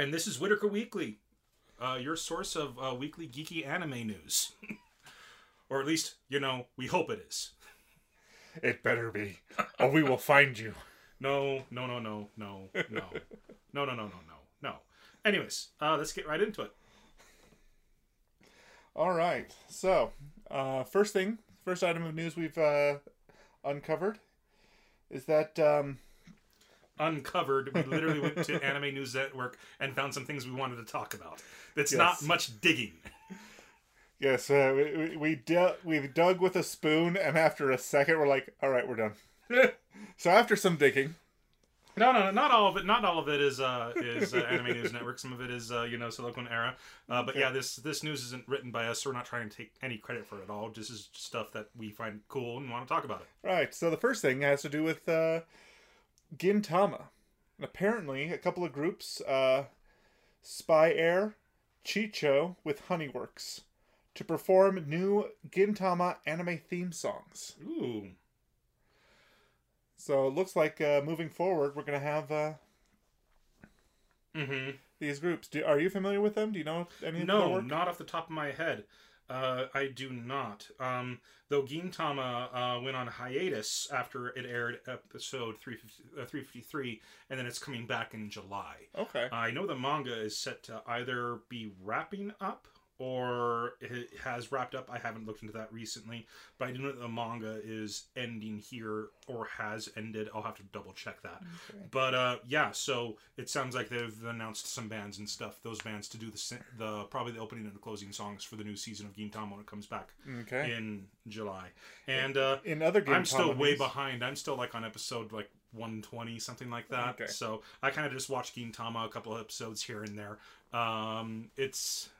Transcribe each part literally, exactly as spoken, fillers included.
And this is Whitaker Weekly, uh, your source of uh, weekly geeky anime news. Or at least, you know, we hope it is. It better be. Or we will find you. No, no, no, no, no, no. No, no, no, no, no, no. Anyways, uh, let's get right into it. All right. So, uh, first thing, first item of news we've uh, uncovered is that... Um... Uncovered. We literally went to Anime News Network and found some things we wanted to talk about. It's yes. Not much digging. Yes, uh, we we du- we've dug with a spoon, and after a second, we're like, "All right, we're done." So after some digging, no, no, no, not all of it. Not all of it is uh, is uh, Anime News Network. Some of it is uh, you know Silicon Era. Uh, but okay. yeah, this this news isn't written by us. So we're not trying to take any credit for it at all. This is stuff that we find cool and want to talk about it. Right. So the first thing has to do with uh, Gintama, and apparently a couple of groups, uh, Spy Air, Chicho with Honeyworks, to perform new Gintama anime theme songs. Ooh. So it looks like uh, moving forward, we're going to have uh, mm-hmm. these groups. Do, are you familiar with them? Do you know any of no, their work? No, not off the top of my head. Uh, I do not. Um, though Gintama uh, went on hiatus after it aired episode three fifty-three, and then it's coming back in July. Okay. Uh, I know the manga is set to either be wrapping up, or it has wrapped up. I haven't looked into that recently, but I do know that the manga is ending here or has ended. I'll have to double check that. Okay. But uh, yeah, so it sounds like they've announced some bands and stuff. Those bands to do the the probably the opening and the closing songs for the new season of Gintama when it comes back okay. in July. And uh, in other Gintama, I'm still way behind. I'm still like on episode like one twenty, something like that. Okay. So I kind of just watched Gintama a couple of episodes here and there. Um, it's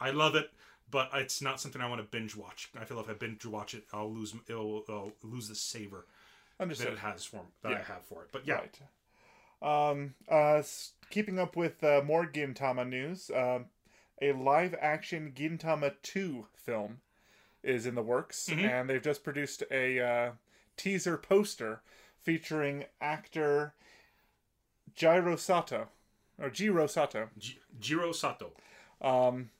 I love it, but it's not something I want to binge watch. I feel if I binge watch it, I'll lose it'll, it'll lose the savor Understood. that it has for that yeah. I have for it. But yeah, right. um, uh, keeping up with uh, more Gintama news, uh, a live-action Gintama two film is in the works, mm-hmm. and they've just produced a uh, teaser poster featuring actor Jiro Sato or Jiro Sato. G- Jiro Sato. Um.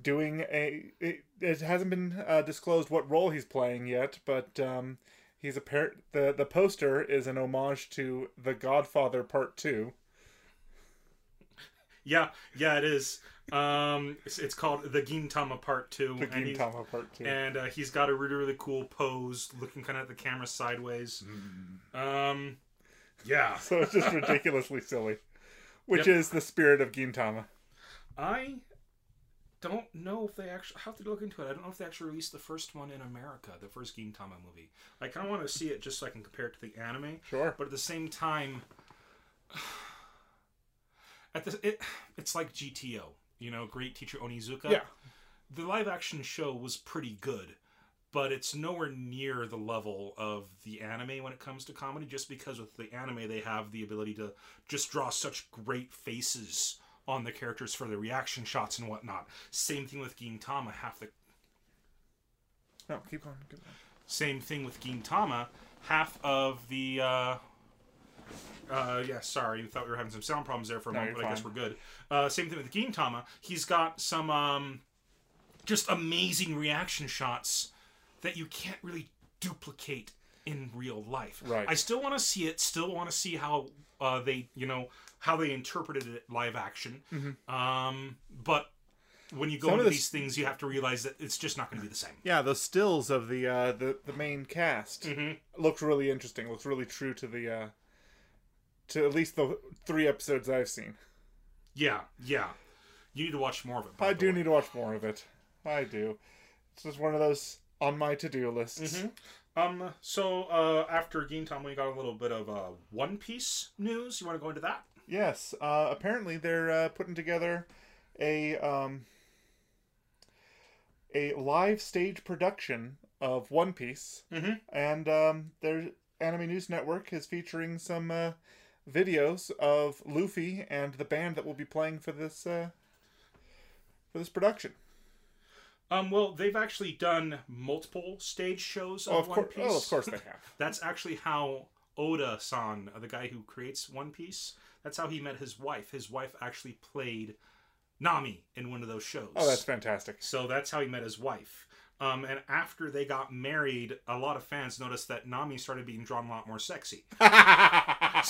Doing a, it, it hasn't been uh, disclosed what role he's playing yet, but um, he's a par- the the poster is an homage to The Godfather Part Two. Yeah, yeah, it is. Um, it's, it's called The Gintama Part Two. The and Gintama Part Two, and uh, he's got a really really cool pose, looking kind of at the camera sideways. Mm. Um, yeah. So it's just ridiculously silly, which yep. is the spirit of Gintama. I. Don't know if they actually... I have to look into it. I don't know if they actually released the first one in America, the first Gintama movie. I kind of want to see it just so I can compare it to the anime. Sure. But at the same time, at the it it's like G T O, you know, Great Teacher Onizuka. Yeah. The live action show was pretty good, but it's nowhere near the level of the anime when it comes to comedy. Just because with the anime, they have the ability to just draw such great faces on the characters for the reaction shots and whatnot. Same thing with Gintama. Half the no, keep on, keep on. Same thing with Gintama. Half of the uh, uh, yeah, sorry, we thought we were having some sound problems there for a no, moment, but fine. I guess we're good. Uh, same thing with Gintama. He's got some um, just amazing reaction shots that you can't really duplicate in real life. Right. I still want to see it. Still want to see how uh, they, you know. how they interpreted it live action. Mm-hmm. Um, but when you go Some into the these st- things, you have to realize that it's just not going to be the same. Yeah, the stills of the uh, the, the main cast mm-hmm. looks really interesting. Looks really true to the uh, to at least the three episodes I've seen. Yeah, yeah. You need to watch more of it. I do way. need to watch more of it. I do. It's just one of those on my to-do lists. Mm-hmm. Um, so uh, after Gintama, we got a little bit of uh, One Piece news. You want to go into that? Yes, uh, apparently they're uh, putting together a um, a live stage production of One Piece, mm-hmm. and um, their Anime News Network is featuring some uh, videos of Luffy and the band that will be playing for this uh, for this production. Um, well, they've actually done multiple stage shows of, oh, of One course, Piece. Oh, of course they have. That's actually how Oda-san, the guy who creates One Piece. That's how he met his wife. His wife actually played Nami in one of those shows. Oh, that's fantastic. So that's how he met his wife. Um, and after they got married, a lot of fans noticed that Nami started being drawn a lot more sexy.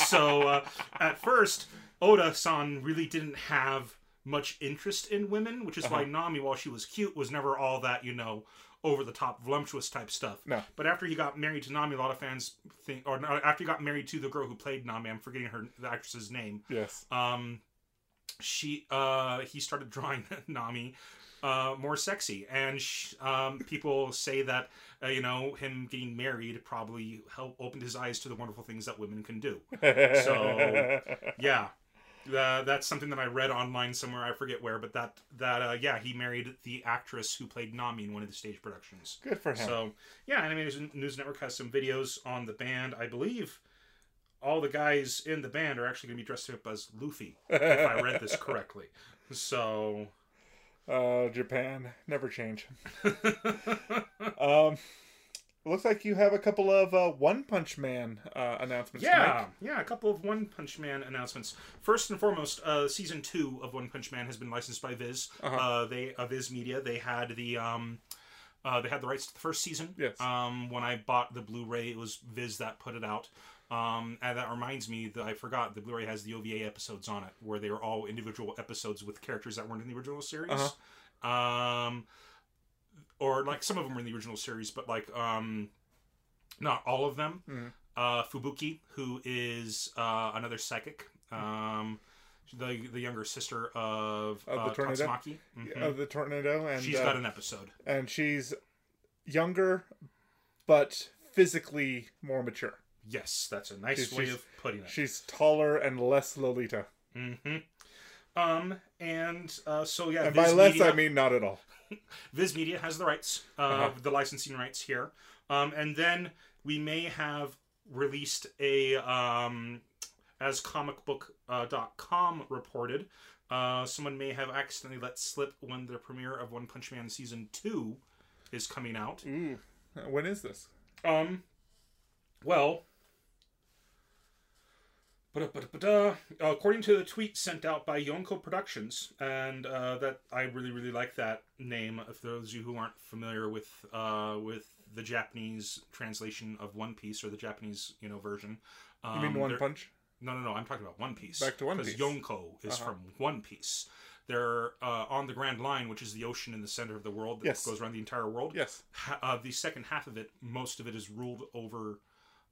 So uh, at first, Oda-san really didn't have much interest in women, which is uh-huh. why Nami, while she was cute, was never all that, you know, over-the-top, voluptuous type stuff. No. But after he got married to Nami, a lot of fans think... Or after he got married to the girl who played Nami, I'm forgetting her the actress's name. Yes. Um, she, uh, he started drawing Nami... Uh, more sexy, and sh um, people say that uh, you know, him getting married probably helped opened his eyes to the wonderful things that women can do. So yeah, uh, that's something that I read online somewhere. I forget where, but that that uh, yeah, he married the actress who played Nami in one of the stage productions. Good for him. So yeah, Anime News Network has some videos on the band. I believe all the guys in the band are actually going to be dressed up as Luffy, if I read this correctly. So. Uh, Japan, never change. um, looks like you have a couple of uh, One Punch Man uh, announcements yeah, to make. Yeah, a couple of One Punch Man announcements. First and foremost, uh, season two of One Punch Man has been licensed by Viz. Uh-huh. uh, they uh, Viz Media. They had the um, uh, they had the rights to the first season. Yes. Um, when I bought the Blu-ray, it was Viz that put it out. Um, and that reminds me that I forgot the Blu-ray has the O V A episodes on it, where they are all individual episodes with characters that weren't in the original series. Uh-huh. Um, or like some of them were in the original series, but like, um, not all of them. Mm. Uh, Fubuki, who is, uh, another psychic, um, the, the younger sister of, of uh, the tornado. Tatsumaki. Mm-hmm. Of the tornado. And she's uh, got an episode, and she's younger, but physically more mature. Yes, that's a nice she's, way she's, of putting it. She's taller and less Lolita. Mm-hmm. Um, and uh, so, yeah. And Viz by less, Media, I mean not at all. Viz Media has the rights, uh, uh-huh. the licensing rights here. Um, and then we may have released a, um, as comic book dot com uh, reported, uh, someone may have accidentally let slip when the premiere of One Punch Man Season two is coming out. Mm. When is this? Um, well... Ba-da-ba-da-ba-da. According to the tweet sent out by Yonko Productions, and uh, that I really, really like that name. For those of you who aren't familiar with uh, with the Japanese translation of One Piece, or the Japanese you know version, um, you mean One Punch? No, no, no. I'm talking about One Piece. Back to One Piece. Because Yonko is uh-huh. from One Piece. They're uh, on the Grand Line, which is the ocean in the center of the world that yes. goes around the entire world. Yes. Ha uh, the second half of it, most of it is ruled over.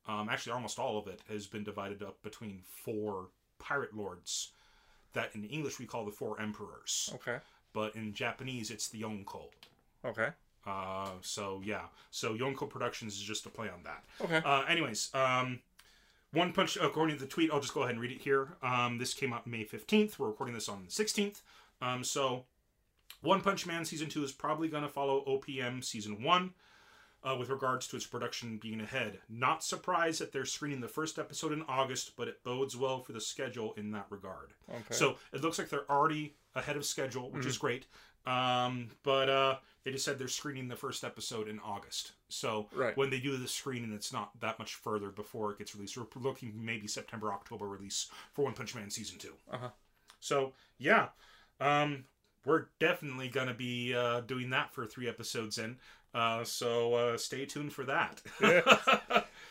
Um, actually, almost all of it has been divided up between four pirate lords that in English we call the Four Emperors. Okay. But in Japanese, it's the Yonko. Okay. Uh, so, yeah. So, Yonko Productions is just a play on that. Okay. Uh, anyways, um, One Punch, according to the tweet, I'll just go ahead and read it here. Um, this came out May fifteenth. We're recording this on the sixteenth. Um, so, One Punch Man Season two is probably going to follow O P M Season one. Uh, with regards to its production being ahead. Not surprised that they're screening the first episode in August, but it bodes well for the schedule in that regard. Okay. So it looks like they're already ahead of schedule, which mm-hmm. is great. Um, but uh, they just said they're screening the first episode in August. So right. when they do the screening, it's not that much further before it gets released. We're looking maybe September, October release for One Punch Man Season two. Uh-huh. So, yeah. Um, we're definitely going to be uh, doing that for three episodes in. Uh, so uh, stay tuned for that. Yes,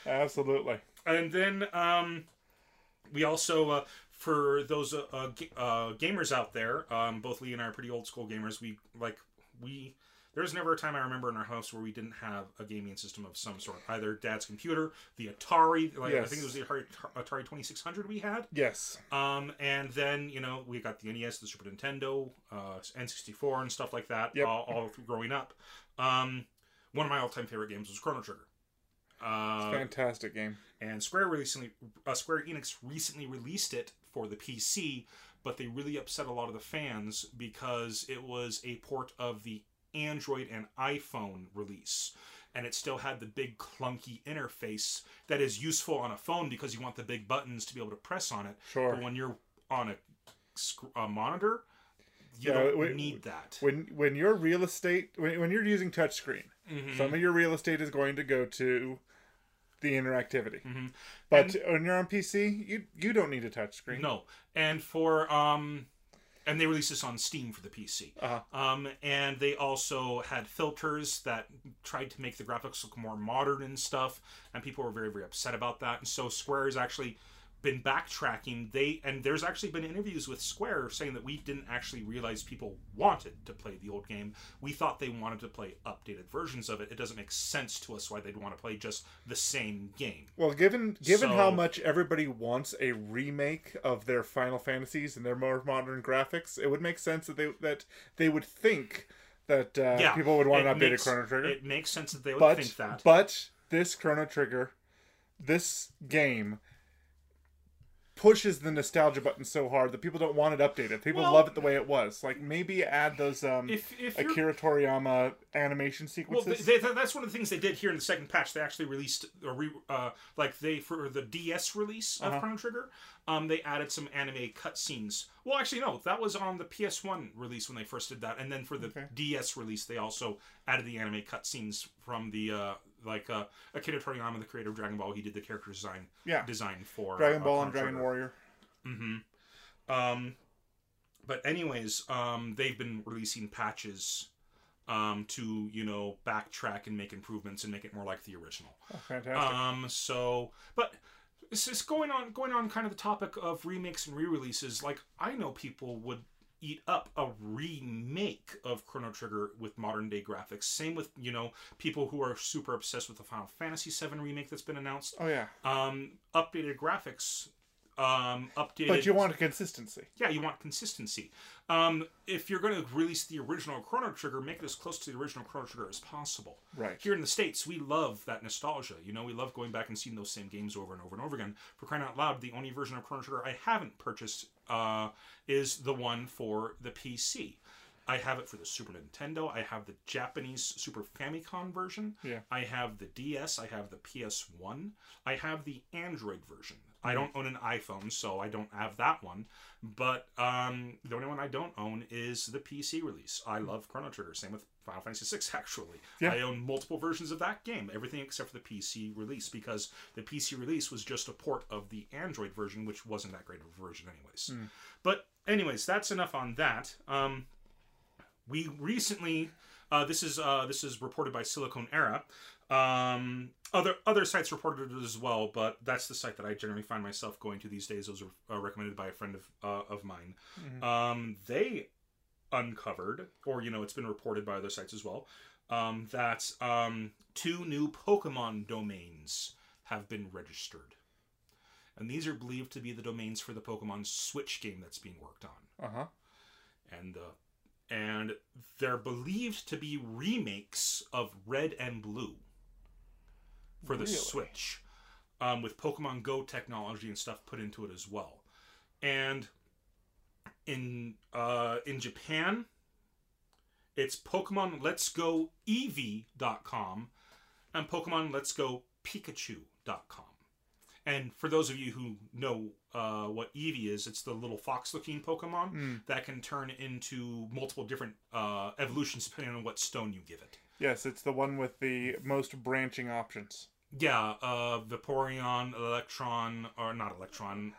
absolutely. And then um, we also, uh, for those uh, uh, gamers out there, um, both Lee and I are pretty old school gamers. We like we. There's never a time I remember in our house where we didn't have a gaming system of some sort. Either Dad's computer, the Atari. Like, yes. I think it was the Atari, Atari twenty-six hundred we had. Yes. Um, and then, you know, we got the N E S, the Super Nintendo, uh, N sixty-four and stuff like that. Yep. All, all growing up. Um, one of my all-time favorite games was Chrono Trigger. Uh, it's a fantastic game. And Square recently, uh, Square Enix recently released it for the P C, but they really upset a lot of the fans because it was a port of the Android and iPhone release, and it still had the big clunky interface that is useful on a phone because you want the big buttons to be able to press on it. Sure. But when you're on a, sc a monitor, you yeah, don't when, need that. When when your real estate when when you're using touchscreen, mm-hmm. some of your real estate is going to go to the interactivity. Mm-hmm. But and, when you're on P C, you you don't need a touchscreen. No. And for um and they released this on Steam for the P C. Uh-huh. Um and they also had filters that tried to make the graphics look more modern and stuff, and people were very, very upset about that. And so Square has actually been backtracking. They and there's actually been interviews with Square saying that we didn't actually realize people wanted to play the old game. We thought they wanted to play updated versions of it. It doesn't make sense to us why they'd want to play just the same game. Well, given given so, how much everybody wants a remake of their Final Fantasies and their more modern graphics, it would make sense that they that they would think that uh, yeah, people would want an updated Chrono Trigger. It makes sense that they would but, think that. But this Chrono Trigger, this game, pushes the nostalgia button so hard that people don't want it updated. People well, love it the way it was. Like, maybe add those um, if, if Akira Toriyama animation sequences. Well, they, they, that's one of the things they did here in the second patch. They actually released, a re, uh, like, they for the D S release of uh-huh. Chrono Trigger, um, they added some anime cutscenes. Well, actually, no. That was on the P S one release when they first did that. And then for the okay. D S release, they also added the anime cutscenes from the... Uh, Like uh, Akira Toriyama, the creator of Dragon Ball, he did the character design yeah. design for Dragon Ball uh, and Dragon Warrior. Mm-hmm. Um, but anyways, um, they've been releasing patches um, to you know backtrack and make improvements and make it more like the original. Oh, fantastic. Um, so, but it's just going on going on kind of the topic of remakes and re-releases. Like, I know people would eat up a remake of Chrono Trigger with modern day graphics. Same with, you know, people who are super obsessed with the Final Fantasy seven remake that's been announced. Oh, yeah. Um, updated graphics. Um, updated... But you want consistency. Yeah, you want consistency. Um, if you're going to release the original Chrono Trigger, make it as close to the original Chrono Trigger as possible. Right. Here in the States, we love that nostalgia. You know, we love going back and seeing those same games over and over and over again. For crying out loud, the only version of Chrono Trigger I haven't purchased uh, is the one for the P C. I have it for the Super Nintendo. I have the Japanese Super Famicom version. Yeah. I have the D S. I have the P S one. I have the Android version. I don't own an iPhone, so I don't have that one. But um, the only one I don't own is the P C release. I love Chrono Trigger. Same with Final Fantasy six, actually. Yeah. I own multiple versions of that game. Everything except for the P C release, because the P C release was just a port of the Android version, which wasn't that great of a version anyways. Mm. But anyways, that's enough on that. Um, we recently... Uh, this is uh, this is reported by Silicon Era. Um, other other sites reported it as well, but that's the site that I generally find myself going to these days. Those are uh, recommended by a friend of uh, of mine. Mm-hmm. Um, they uncovered, or you know, it's been reported by other sites as well, um, that um, two new Pokemon domains have been registered, and these are believed to be the domains for the Pokemon Switch game that's being worked on. Uh huh. And the uh, And they're believed to be remakes of Red and Blue for the really? Switch, um, with Pokemon Go technology and stuff put into it as well. And in uh, in Japan, it's Pokemon Let's Go Eevee dot com and Pokemon Let's Go Pikachu dot com. And for those of you who know uh, what Eevee is, it's the little fox-looking Pokemon mm. that can turn into multiple different uh, evolutions depending on what stone you give it. Yes, it's the one with the most branching options. Yeah, uh, Vaporeon, Electron, or not Electron.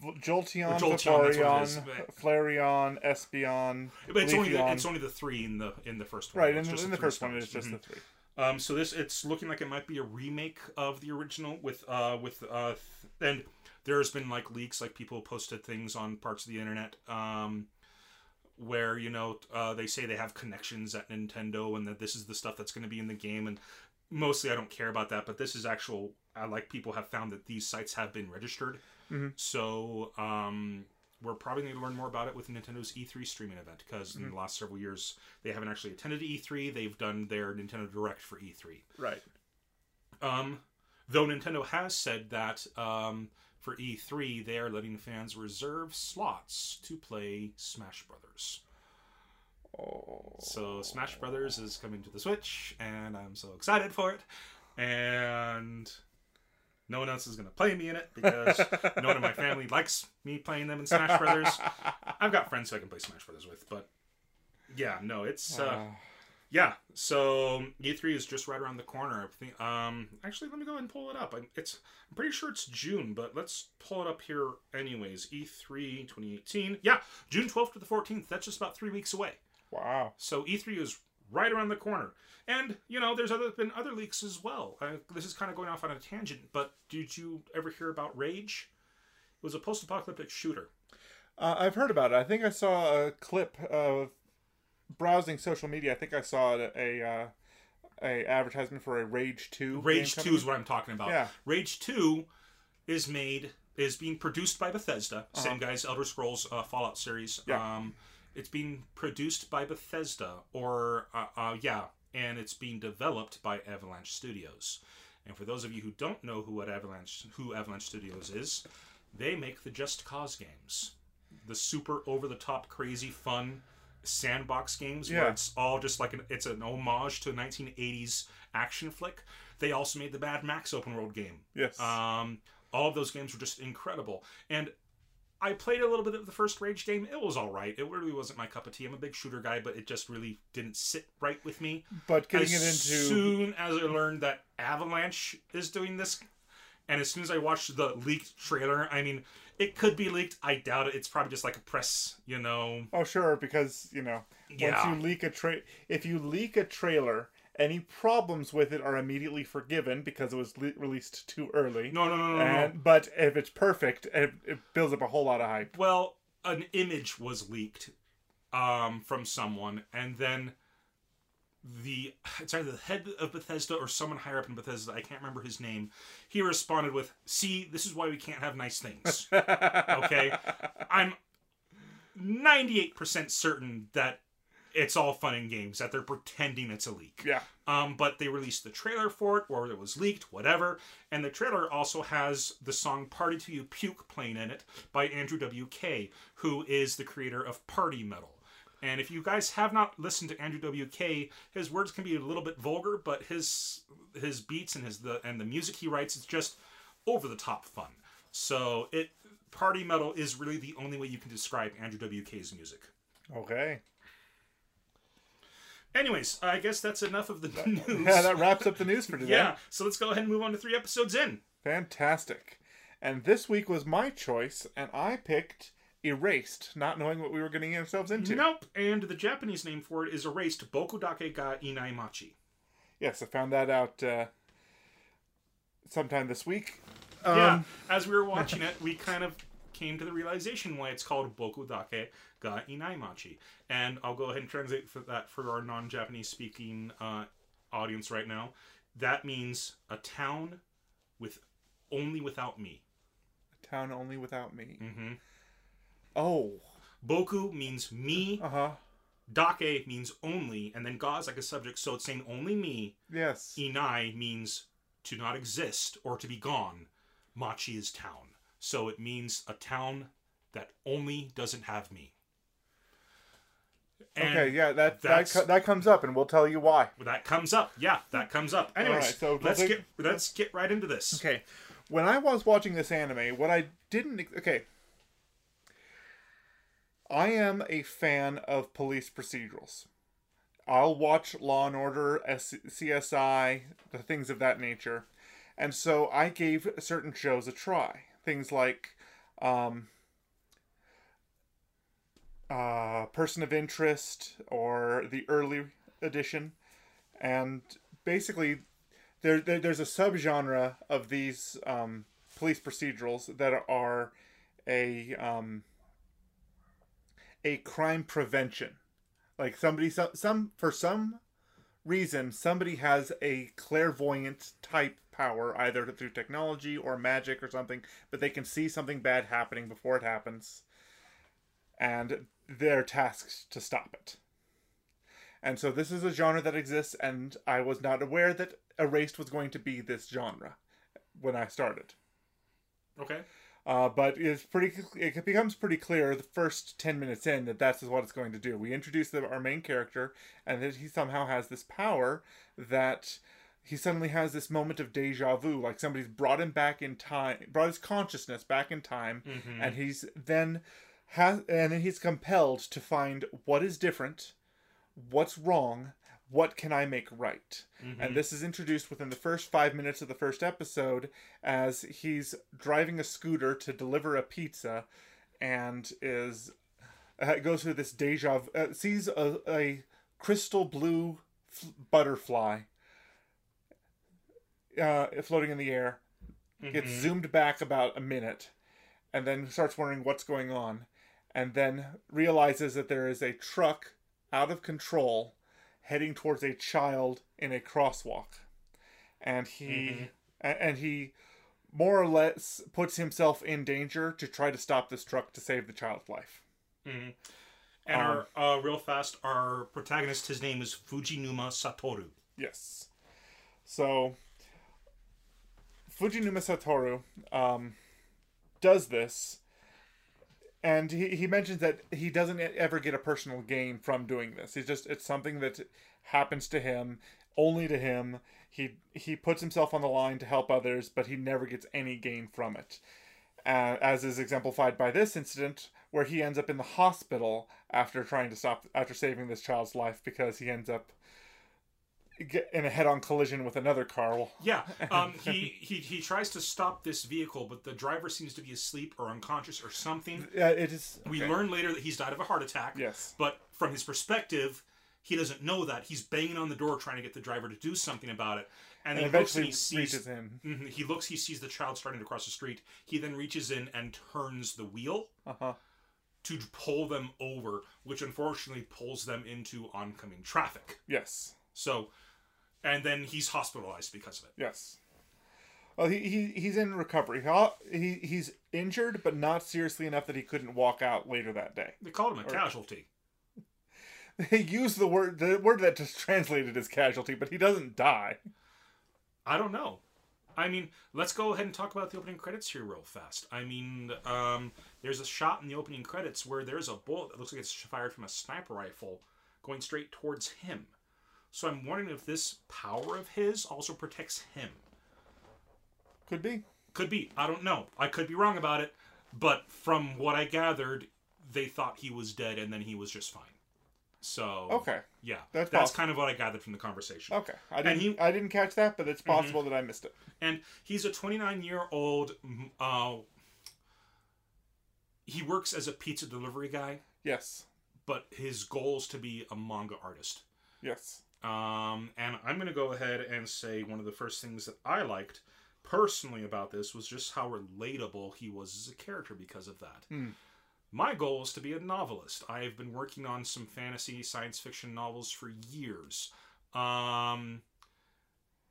Uh, Jolteon, Jolteon, Vaporeon, Flareon, Espeon, but it's only, the, it's only the three in the in the first one. Right, in, in the, the first one, it's just mm-hmm. the three. Um, so this it's looking like it might be a remake of the original with uh with uh th- and there's been like leaks, like people posted things on parts of the internet um where you know uh they say they have connections at Nintendo and that this is the stuff that's going to be in the game, and mostly I don't care about that, but this is actual I like people have found that these sites have been registered. Mm-hmm. So um we're probably going to learn more about it with Nintendo's E three streaming event, because mm-hmm. in the last several years, they haven't actually attended E three. They've done their Nintendo Direct for E three. Right. Um, though Nintendo has said that um, for E three, they are letting fans reserve slots to play Smash Brothers. Oh. So Smash Brothers is coming to the Switch, and I'm so excited for it. And... no one else is going to play me in it because no one in my family likes me playing them in Smash Brothers. I've got friends who I can play Smash Brothers with, but yeah, no, it's uh, Yeah, so E three is just right around the corner. I think, um, actually, let me go and pull it up. I'm, it's, I'm pretty sure it's June, but let's pull it up here anyways. E three twenty eighteen. Yeah, June twelfth to the fourteenth. That's just about three weeks away. Wow. So E three is right around the corner. And, you know, there's other been other leaks as well. Uh, this is kind of going off on a tangent, but did you ever hear about Rage? It was a post-apocalyptic shooter. Uh, I've heard about it. I think I saw a clip of... Browsing social media, I think I saw a a, uh, a advertisement for a Rage two. Rage two is what I'm talking about. Yeah. Rage two is made is being produced by Bethesda. Uh-huh. Same guys, Elder Scrolls uh, Fallout series. Yeah. Um, it's being produced by Bethesda, or uh, uh, yeah, and it's being developed by Avalanche Studios. And for those of you who don't know who what Avalanche who Avalanche Studios is, they make the Just Cause games, the super over the top, crazy fun sandbox games, yeah, where it's all just like an, it's an homage to a nineteen eighties action flick. They also made the Mad Max open world game. Yes. Um, all of those games were just incredible. And I played a little bit of the first Rage game. It was all right. It really wasn't my cup of tea. I'm a big shooter guy, but it just really didn't sit right with me. But getting as it into... As soon as I learned that Avalanche is doing this, and as soon as I watched the leaked trailer, I mean... It could be leaked. I doubt it. It's probably just like a press, you know. Oh, sure, because, you know, yeah. once you leak a tra- if you leak a trailer, any problems with it are immediately forgiven because it was le- released too early. No, no, no, no, and, no. But if it's perfect, it, it builds up a whole lot of hype. Well, an image was leaked um, from someone, and then the it's either the head of Bethesda or someone higher up in Bethesda, I can't remember his name, he responded with, "See, this is why we can't have nice things." Okay? I'm ninety-eight percent certain that it's all fun and games, that they're pretending it's a leak. Yeah. Um, but they released the trailer for it, or it was leaked, whatever. And the trailer also has the song "Party to You Puke" playing in it by Andrew W K, who is the creator of Party Metal. And if you guys have not listened to Andrew W K, his words can be a little bit vulgar, but his his beats and his the and the music he writes, it's just over the top fun. So it Party Metal is really the only way you can describe Andrew W K's music. Okay. Anyways, I guess that's enough of the news. Yeah, that wraps up the news for today. Yeah, so let's go ahead and move on to three episodes in. Fantastic. And this week was my choice, and I picked Erased, not knowing what we were getting ourselves into. Nope. And the Japanese name for it is Erased, Bokudake ga Inai Machi. Yes, I found that out uh, sometime this week. Um, yeah, as we were watching it, we kind of came to the realization why it's called Bokudake ga Inai Machi. And I'll go ahead and translate for that for our non-Japanese speaking uh, audience right now. That means a town with only without me. A town only without me. Mm-hmm. Oh. Boku means me. Uh-huh. Dake means only. And then ga is like a subject, so it's saying only me. Yes. Inai means to not exist or to be gone. Machi is town. So it means a town that only doesn't have me. And okay, yeah, that that, co- that comes up, and we'll tell you why. That comes up. Yeah, that comes up. Anyways, all right, so let's, they, get, let's get right into this. Okay. When I was watching this anime, what I didn't... Okay. I am a fan of police procedurals. I'll watch Law and Order, C S I, the things of that nature. And so I gave certain shows a try. Things like um, uh, Person of Interest or the early edition. And basically, there, there there's a subgenre of these um, police procedurals that are a... Um, a crime prevention. Like somebody, some, some, for some reason, somebody has a clairvoyant type power, either through technology or magic or something, but they can see something bad happening before it happens, and they're tasked to stop it. And so this is a genre that exists, and I was not aware that Erased was going to be this genre when I started. Okay. Uh, but it's pretty. It becomes pretty clear the first ten minutes in that that's what it's going to do. We introduce the, our main character, and then he somehow has this power that he suddenly has this moment of deja vu, like somebody's brought him back in time, brought his consciousness back in time, mm-hmm. and he's then has, and then he's compelled to find what is different, what's wrong, what can I make right? Mm-hmm. And this is introduced within the first five minutes of the first episode as he's driving a scooter to deliver a pizza and is uh, goes through this deja vu, uh, sees a, a crystal blue f- butterfly uh, floating in the air, mm-hmm. gets zoomed back about a minute, and then starts wondering what's going on, and then realizes that there is a truck out of control heading towards a child in a crosswalk. And he mm-hmm. and he more or less puts himself in danger to try to stop this truck to save the child's life. Mm-hmm. And um, our, uh, real fast, our protagonist, his name is Fujinuma Satoru. Yes. So, Fujinuma Satoru um, does this. And he, he mentions that he doesn't ever get a personal gain from doing this. He's just, it's something that happens to him, only to him. He he puts himself on the line to help others, but he never gets any gain from it. Uh, as is exemplified by this incident, where he ends up in the hospital after trying to stop, after saving this child's life, because he ends up in a head-on collision with another car. Yeah, um, he, he he tries to stop this vehicle, but the driver seems to be asleep or unconscious or something. Uh, it is. Okay. We learn later that he's died of a heart attack. Yes. But from his perspective, he doesn't know that. He's banging on the door trying to get the driver to do something about it. And, and he eventually looks and he sees, reaches in. Mm-hmm, he looks, he sees the child starting to cross the street. He then reaches in and turns the wheel uh-huh. to pull them over, which unfortunately pulls them into oncoming traffic. Yes. So... and then he's hospitalized because of it. Yes. Well, he, he he's in recovery. He he's injured, but not seriously enough that he couldn't walk out later that day. They called him a or, casualty. They use the word the word that just translated as casualty, but he doesn't die. I don't know. I mean, let's go ahead and talk about the opening credits here real fast. I mean, um, there's a shot in the opening credits where there's a bullet that looks like it's fired from a sniper rifle going straight towards him. So I'm wondering if this power of his also protects him. Could be. Could be. I don't know. I could be wrong about it. But from what I gathered, they thought he was dead and then he was just fine. So... okay. Yeah. That's, that's kind of what I gathered from the conversation. Okay. I didn't, he, I didn't catch that, but it's possible mm-hmm. that I missed it. And he's a twenty-nine-year-old... Uh, he works as a pizza delivery guy. Yes. But his goal is to be a manga artist. Yes. Um, and I'm going to go ahead and say one of the first things that I liked personally about this was just how relatable he was as a character because of that. Mm. My goal is to be a novelist. I've been working on some fantasy science fiction novels for years. Um,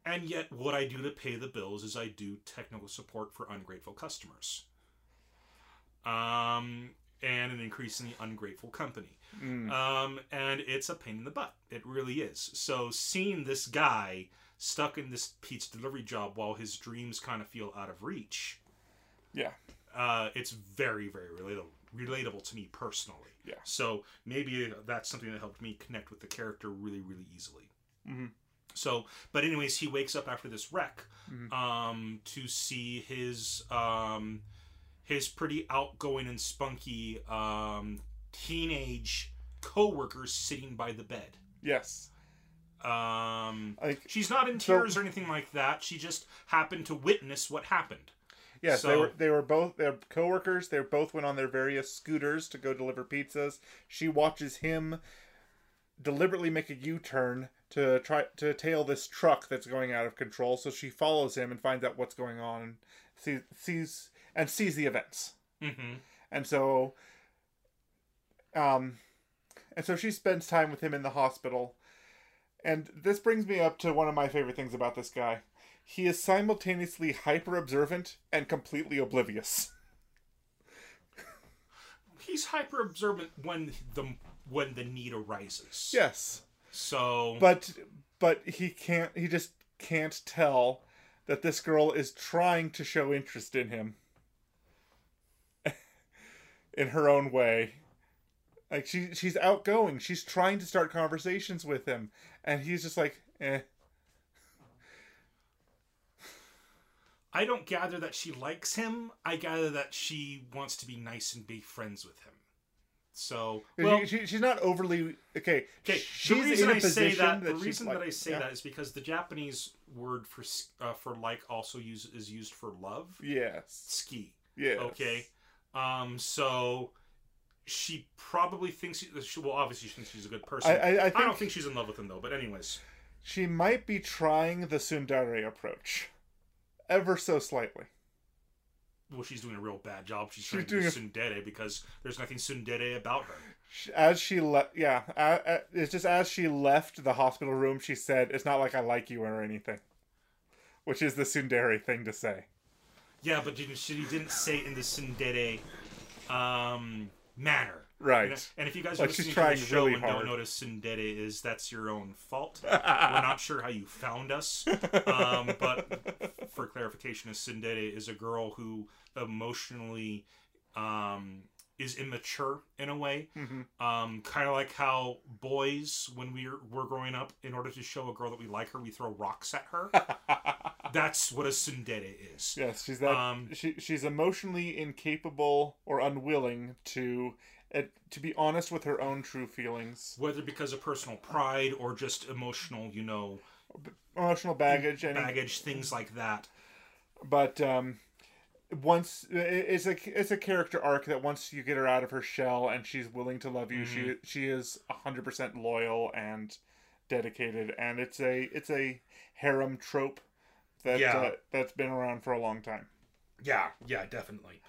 and yet what I do to pay the bills is I do technical support for ungrateful customers. Um... and an increasingly ungrateful company. Mm. Um, and it's a pain in the butt. It really is. So seeing this guy stuck in this pizza delivery job while his dreams kind of feel out of reach. Yeah. Uh, it's very, very relatable relatable to me personally. Yeah. So maybe that's something that helped me connect with the character really, really easily. Mm-hmm. So, but anyways, he wakes up after this wreck mm-hmm. um, to see his... Um, his pretty outgoing and spunky um, teenage co-worker sitting by the bed. Yes. Um, like, she's not in tears so, or anything like that. She just happened to witness what happened. Yes, so, they were they were both their co-workers. They both went on their various scooters to go deliver pizzas. She watches him deliberately make a U-turn to try to tail this truck that's going out of control. So she follows him and finds out what's going on and sees... sees And sees the events. Mm-hmm. And so... Um, and so she spends time with him in the hospital. And this brings me up to one of my favorite things about this guy. He is simultaneously hyper-observant and completely oblivious. He's hyper-observant when the, when the need arises. Yes. So... But, but he can't... He just can't tell that this girl is trying to show interest in him. In her own way. Like, she she's outgoing. She's trying to start conversations with him. And he's just like, eh. I don't gather that she likes him. I gather that she wants to be nice and be friends with him. So well, she, she, she's not overly okay. Okay, the reason I say that, that the reason like, that I say yeah. that is because the Japanese word for uh, for like also use is used for love. Yes, ski. Yeah. Okay. Um. So she probably thinks she, she well, obviously she thinks she's a good person. I, I, I, think I don't think she's in love with him though. But anyways, she might be trying the tsundere approach, ever so slightly. Well, she's doing a real bad job. She's, she's trying to be tsundere a... because there's nothing tsundere about her. As she left, yeah, uh, uh, it's just as she left the hospital room, she said, "It's not like I like you or anything," which is the tsundere thing to say. Yeah, but she didn't say it in the tsundere um, manner, right? You know? And if you guys are like listening to the show really and hard. Don't notice tsundere is, that's your own fault. We're not sure how you found us, um, but. For clarification, a tsundere is a girl who emotionally um, is immature in a way. Mm-hmm. Um, kind of like how boys, when we were, were growing up, in order to show a girl that we like her, we throw rocks at her. That's what a tsundere is. Yes, she's that. Um, she, she's emotionally incapable or unwilling to uh, to be honest with her own true feelings, whether because of personal pride or just emotional, you know. Emotional baggage and baggage, things like that. But um, once it's a it's a character arc that once you get her out of her shell and she's willing to love you, mm-hmm. she she is a hundred percent loyal and dedicated, and it's a it's a harem trope that yeah. uh, that's been around for a long time. Yeah, yeah, definitely.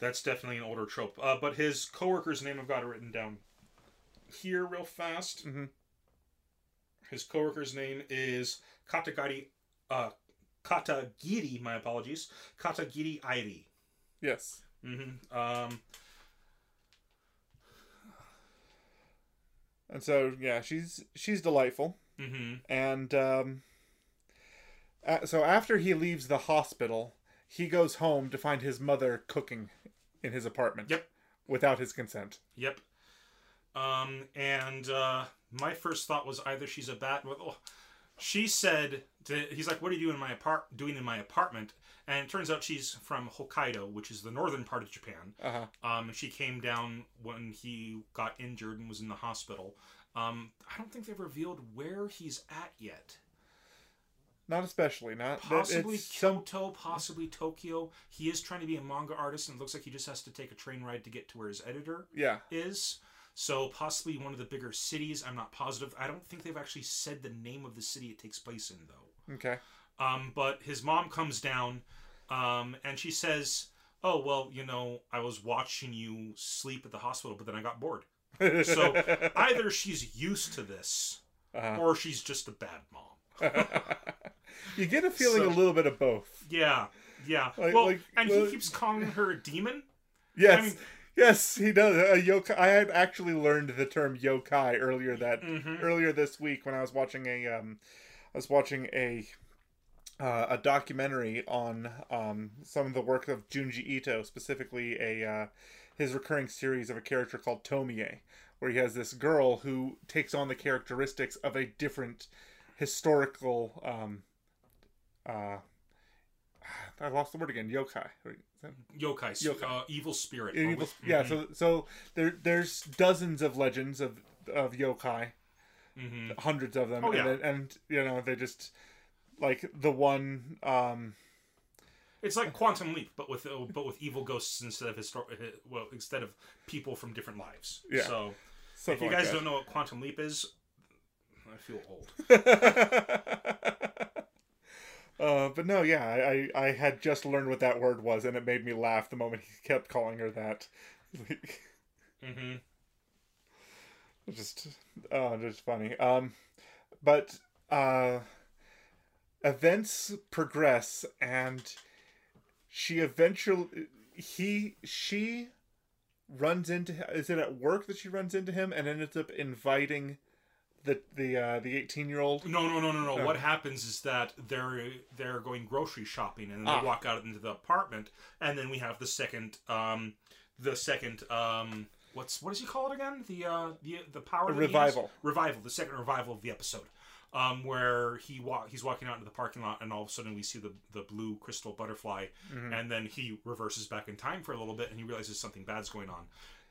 That's definitely an older trope. Uh, but his coworker's name, I've got it written down here real fast. Mm-hmm. His coworker's name is Katagiri, uh, Katagiri, my apologies, Katagiri Airi. Yes. Mm-hmm. Um, and so, yeah, she's she's delightful. Mm-hmm. And um, so after he leaves the hospital, he goes home to find his mother cooking in his apartment. Yep. Without his consent. Yep. Um, and... Uh, my first thought was either she's a bat. Oh, she said, to, he's like, what are you in my apart- doing in my apartment? And it turns out she's from Hokkaido, which is the northern part of Japan. Uh-huh. Um, she came down when he got injured and was in the hospital. Um, I don't think they've revealed where he's at yet. Not especially. Not possibly Kyoto, some... possibly Tokyo. He is trying to be a manga artist, and it looks like he just has to take a train ride to get to where his editor yeah. is. So possibly one of the bigger cities. I'm not positive. I don't think they've actually said the name of the city it takes place in, though. Okay. Um, but his mom comes down, um, and she says, "Oh well, you know, I was watching you sleep at the hospital, but then I got bored." So either she's used to this, uh-huh. or she's just a bad mom. You get a feeling so, a little bit of both. Yeah, yeah. Like, well, like, and well, he keeps calling her a demon. Yes. I mean, yes, he does. A yokai. I had actually learned the term yokai earlier that mm-hmm. earlier this week when I was watching a um, I was watching a uh, a documentary on um some of the work of Junji Ito, specifically a uh, his recurring series of a character called Tomie, where he has this girl who takes on the characteristics of a different historical um uh. I lost the word again. Yokai. Yokai. Yokai. Uh, evil spirit. Evil, mm-hmm. Yeah. So, so there, there's dozens of legends of of yokai, mm-hmm. hundreds of them, oh, yeah. and, and you know they just like the one. Um, it's like Quantum Leap, but with uh, but with evil ghosts instead of histor- well instead of people from different lives. Yeah. So, Something if you like guys that. don't know what Quantum Leap is, I feel old. Uh, but no, yeah, I, I had just learned what that word was, and it made me laugh the moment he kept calling her that. mm-hmm. Just, oh, just funny. Um, but uh, events progress, and she eventually, he, she runs into. Is it at work that she runs into him, and ends up inviting? The the uh, the eighteen year old. No no no no no. Oh. What happens is that they're they're going grocery shopping and then ah. they walk out into the apartment and then we have the second um the second um what's what does he call it again the uh the the power revival revival the second revival of the episode um where he walk he's walking out into the parking lot and all of a sudden we see the the blue crystal butterfly mm-hmm. and then he reverses back in time for a little bit and he realizes something bad's going on.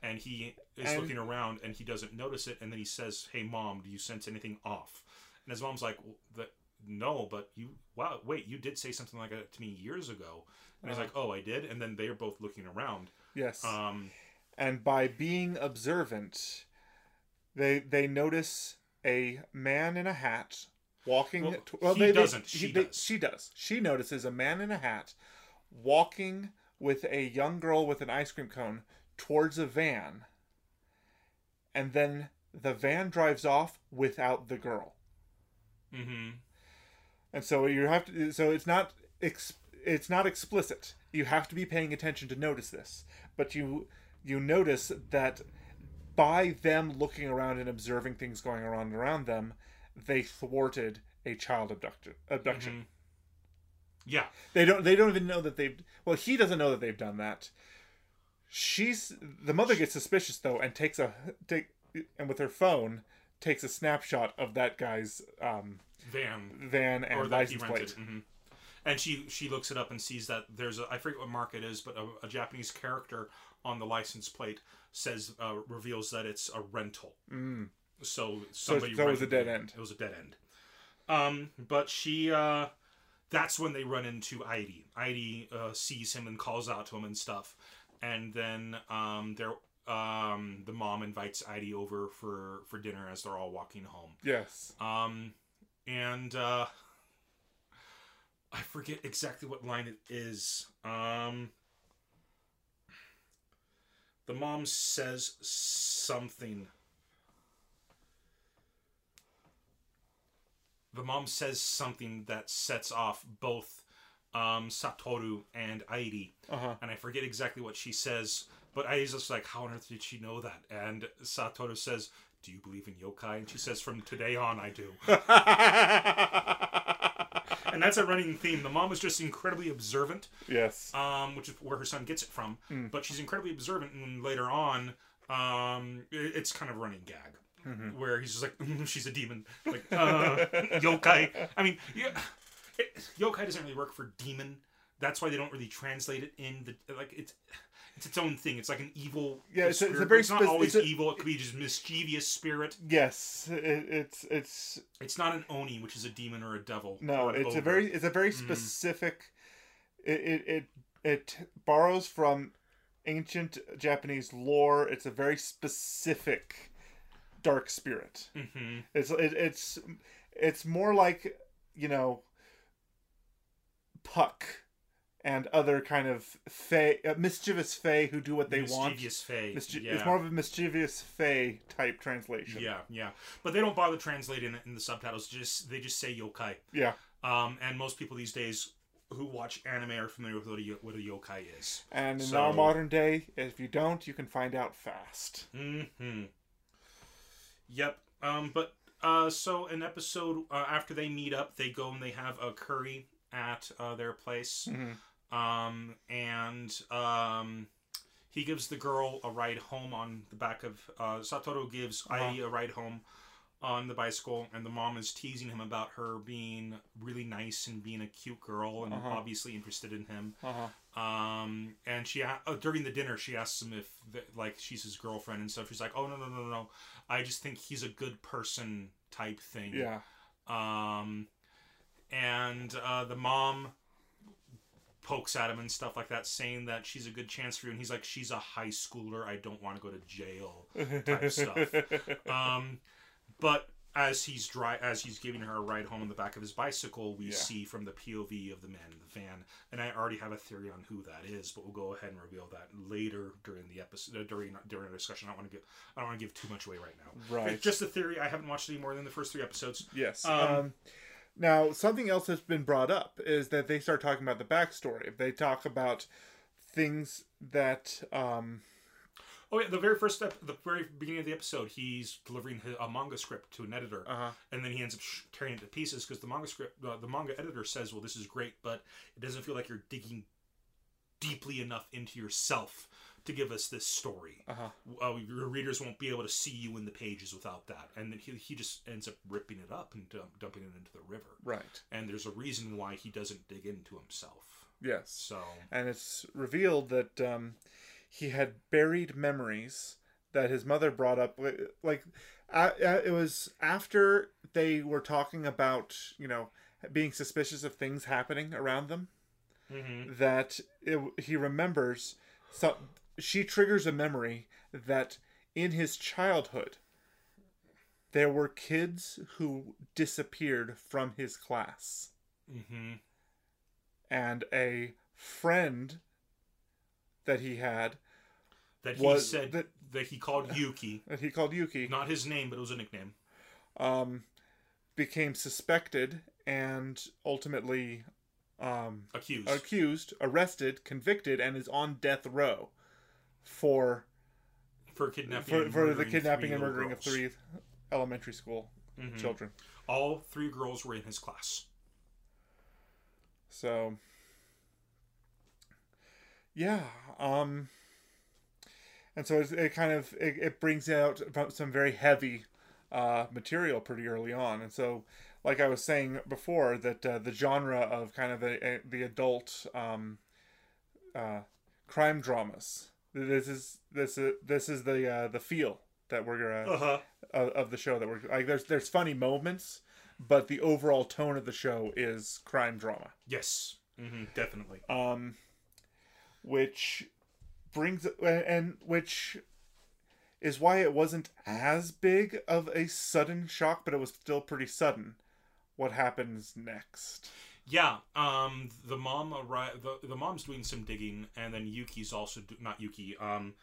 and he is and... looking around and he doesn't notice it, and then he says, "Hey mom, do you sense anything off?" And his mom's like, well, the, "No, but you wow, wait, you did say something like that to me years ago." And he's uh-huh. like, "Oh, I did." And then they're both looking around. Yes. Um, and by being observant, they they notice a man in a hat walking. Well, to, well he they, doesn't. They, she he, does. They, she does. She notices a man in a hat walking with a young girl with an ice cream cone towards a van, and then the van drives off without the girl. Mm-hmm. And so you have to. So it's not. Ex, it's not explicit. You have to be paying attention to notice this. But you you notice that by them looking around and observing things going on around them, they thwarted a child abduction. Abduction. Mm-hmm. Yeah. They don't. They don't even know that they've. Well, he doesn't know that they've done that. She's the mother gets suspicious though and takes a take and with her phone takes a snapshot of that guy's um, van, van and or license plate. Mm-hmm. And she she looks it up and sees that there's a I forget what mark it is, but a, a Japanese character on the license plate says uh, reveals that it's a rental. Mm. So somebody. So, so it was a dead end. It was a dead end. Um, but she. Uh, That's when they run into Airi. Airi uh, sees him and calls out to him and stuff. And then um, um, the mom invites Airi over for, for dinner as they're all walking home. Yes. Um, and uh, I forget exactly what line it is. Um, the mom says something. The mom says something that sets off both um, Satoru and Airi. Uh-huh. And I forget exactly what she says. But Airi's just like, how on earth did she know that? And Satoru says, do you believe in yokai? And she says, from today on, I do. And that's a running theme. The mom is just incredibly observant. Yes. Um, which is where her son gets it from. Mm. But she's incredibly observant. And later on, um, it's kind of a running gag. Mm-hmm. Where he's just like, mm, she's a demon. Like, uh, yokai. I mean, yeah, it, yokai doesn't really work for demon. That's why they don't really translate it in the... Like, it's it's its own thing. It's like an evil yeah, it's, spirit. A, it's, a very it's not spe- always it's a, evil. It could be just mischievous spirit. Yes. It, it's it's it's not an oni, which is a demon or a devil. No, it's ogre. a very it's a very specific... Mm. It, it, it, it borrows from ancient Japanese lore. It's a very specific... dark spirit. Mm-hmm. It's it, it's it's more like, you know, Puck and other kind of fae, uh, mischievous fae who do what they mischievous want. Mischievous fae. Mischie- yeah. It's more of a mischievous fae type translation. Yeah, yeah. But they don't bother translating it in the subtitles. Just they just say yokai. Yeah. Um, and most people these days who watch anime are familiar with what a, what a yokai is. And so... in our modern day, if you don't, you can find out fast. Mm-hmm. Yep. Um, but uh, so an episode uh, after they meet up, they go and they have a curry at uh, their place. Mm-hmm. Um, and um, he gives the girl a ride home on the back of... Uh, Satoru gives uh-huh. Airi a ride home on the bicycle, and the mom is teasing him about her being really nice and being a cute girl and uh-huh. obviously interested in him. Uh-huh. Um, and she uh, during the dinner, she asks him if the, like she's his girlfriend and stuff. She's like, oh, no, no, no, no, no. I just think he's a good person type thing. Yeah. Um, and uh, the mom pokes at him and stuff like that, saying that she's a good chance for you. And he's like, she's a high schooler. I don't want to go to jail type stuff. Um, but as he's dry, as he's giving her a ride home on the back of his bicycle, we yeah. see from the P O V of the man in the van. And I already have a theory on who that is, but we'll go ahead and reveal that later during the episode, uh, during during our discussion. I don't want to give I don't want to give too much away right now. Right, it's just a theory. I haven't watched any more than the first three episodes. Yes. Um, um, now something else that's been brought up is that they start talking about the backstory. They talk about things that. Um, Oh yeah, the very first step, the very beginning of the episode, he's delivering a manga script to an editor, uh-huh. and then he ends up tearing it to pieces because the manga script, uh, the manga editor says, "Well, this is great, but it doesn't feel like you're digging deeply enough into yourself to give us this story. Uh-huh. Uh, your readers won't be able to see you in the pages without that." And then he he just ends up ripping it up and dump, dumping it into the river. Right. And there's a reason why he doesn't dig into himself. Yes. So. And it's revealed that. Um... he had buried memories that his mother brought up. Like, I, I, it was after they were talking about, you know, being suspicious of things happening around them, mm-hmm. that it, he remembers. So she triggers a memory that in his childhood, there were kids who disappeared from his class. Mm-hmm. And a friend that he had that he was, said that, that he called Yuki. That he called Yuki. Not his name, but it was a nickname. Um, became suspected and ultimately um, accused. accused, arrested, convicted, and is on death row for for kidnapping for, and for the kidnapping and murdering girls. of three elementary school mm-hmm. children. All three girls were in his class. So, yeah, um, and so it, it kind of, it, it brings out some very heavy uh, material pretty early on. And so, like I was saying before, that uh, the genre of kind of a, a, the adult um, uh, crime dramas, this is this is, this is the uh, the feel that we're uh, uh-huh. of, of the show that we're like. There's there's funny moments. But the overall tone of the show is crime drama. Yes, mm-hmm, definitely. Um, which brings and which is why it wasn't as big of a sudden shock, but it was still pretty sudden. What happens next? Yeah, um, the mom arri- the the mom's doing some digging, and then Yuki's also do- not Yuki. Um,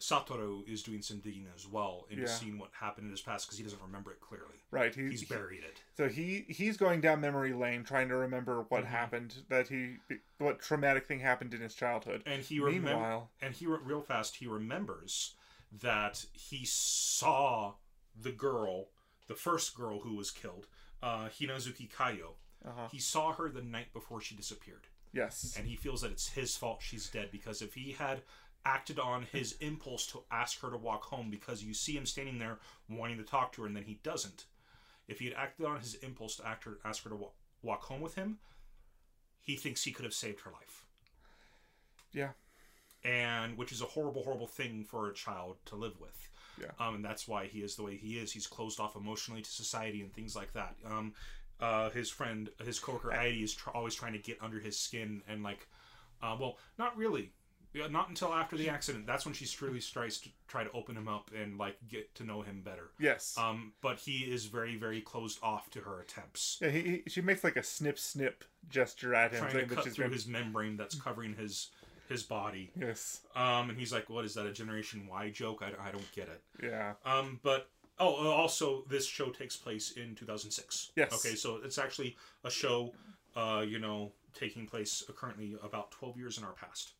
Satoru is doing some digging as well into yeah. seeing what happened in his past because he doesn't remember it clearly. Right. He, he's buried he, it. So he, he's going down memory lane trying to remember what mm-hmm. happened, that he what traumatic thing happened in his childhood. And he remem- Meanwhile... And he, real fast, he remembers that he saw the girl, the first girl who was killed, uh, Hinazuki Kayo. Uh-huh. He saw her the night before she disappeared. Yes. And he feels that it's his fault she's dead because if he had... acted on his impulse to ask her to walk home because you see him standing there wanting to talk to her and then he doesn't. If he had acted on his impulse to act her, ask her to walk, walk home with him, he thinks he could have saved her life. Yeah. And which is a horrible, horrible thing for a child to live with. Yeah. Um, and that's why he is the way he is. He's closed off emotionally to society and things like that. Um, uh, his friend, his coworker Airi is tr- always trying to get under his skin and like, uh, well, not really. Not until after the accident. That's when she truly tries to try to open him up and like get to know him better. Yes. Um. But he is very, very closed off to her attempts. Yeah. He. he she makes like a snip, snip gesture at him, trying to cut that through gonna... his membrane that's covering his his body. Yes. Um. And he's like, "What is that? A Generation Y joke? I, I don't get it." Yeah. Um. But oh, also this show takes place in two thousand six. Yes. Okay. So it's actually a show, uh, you know, taking place currently about twelve years in our past.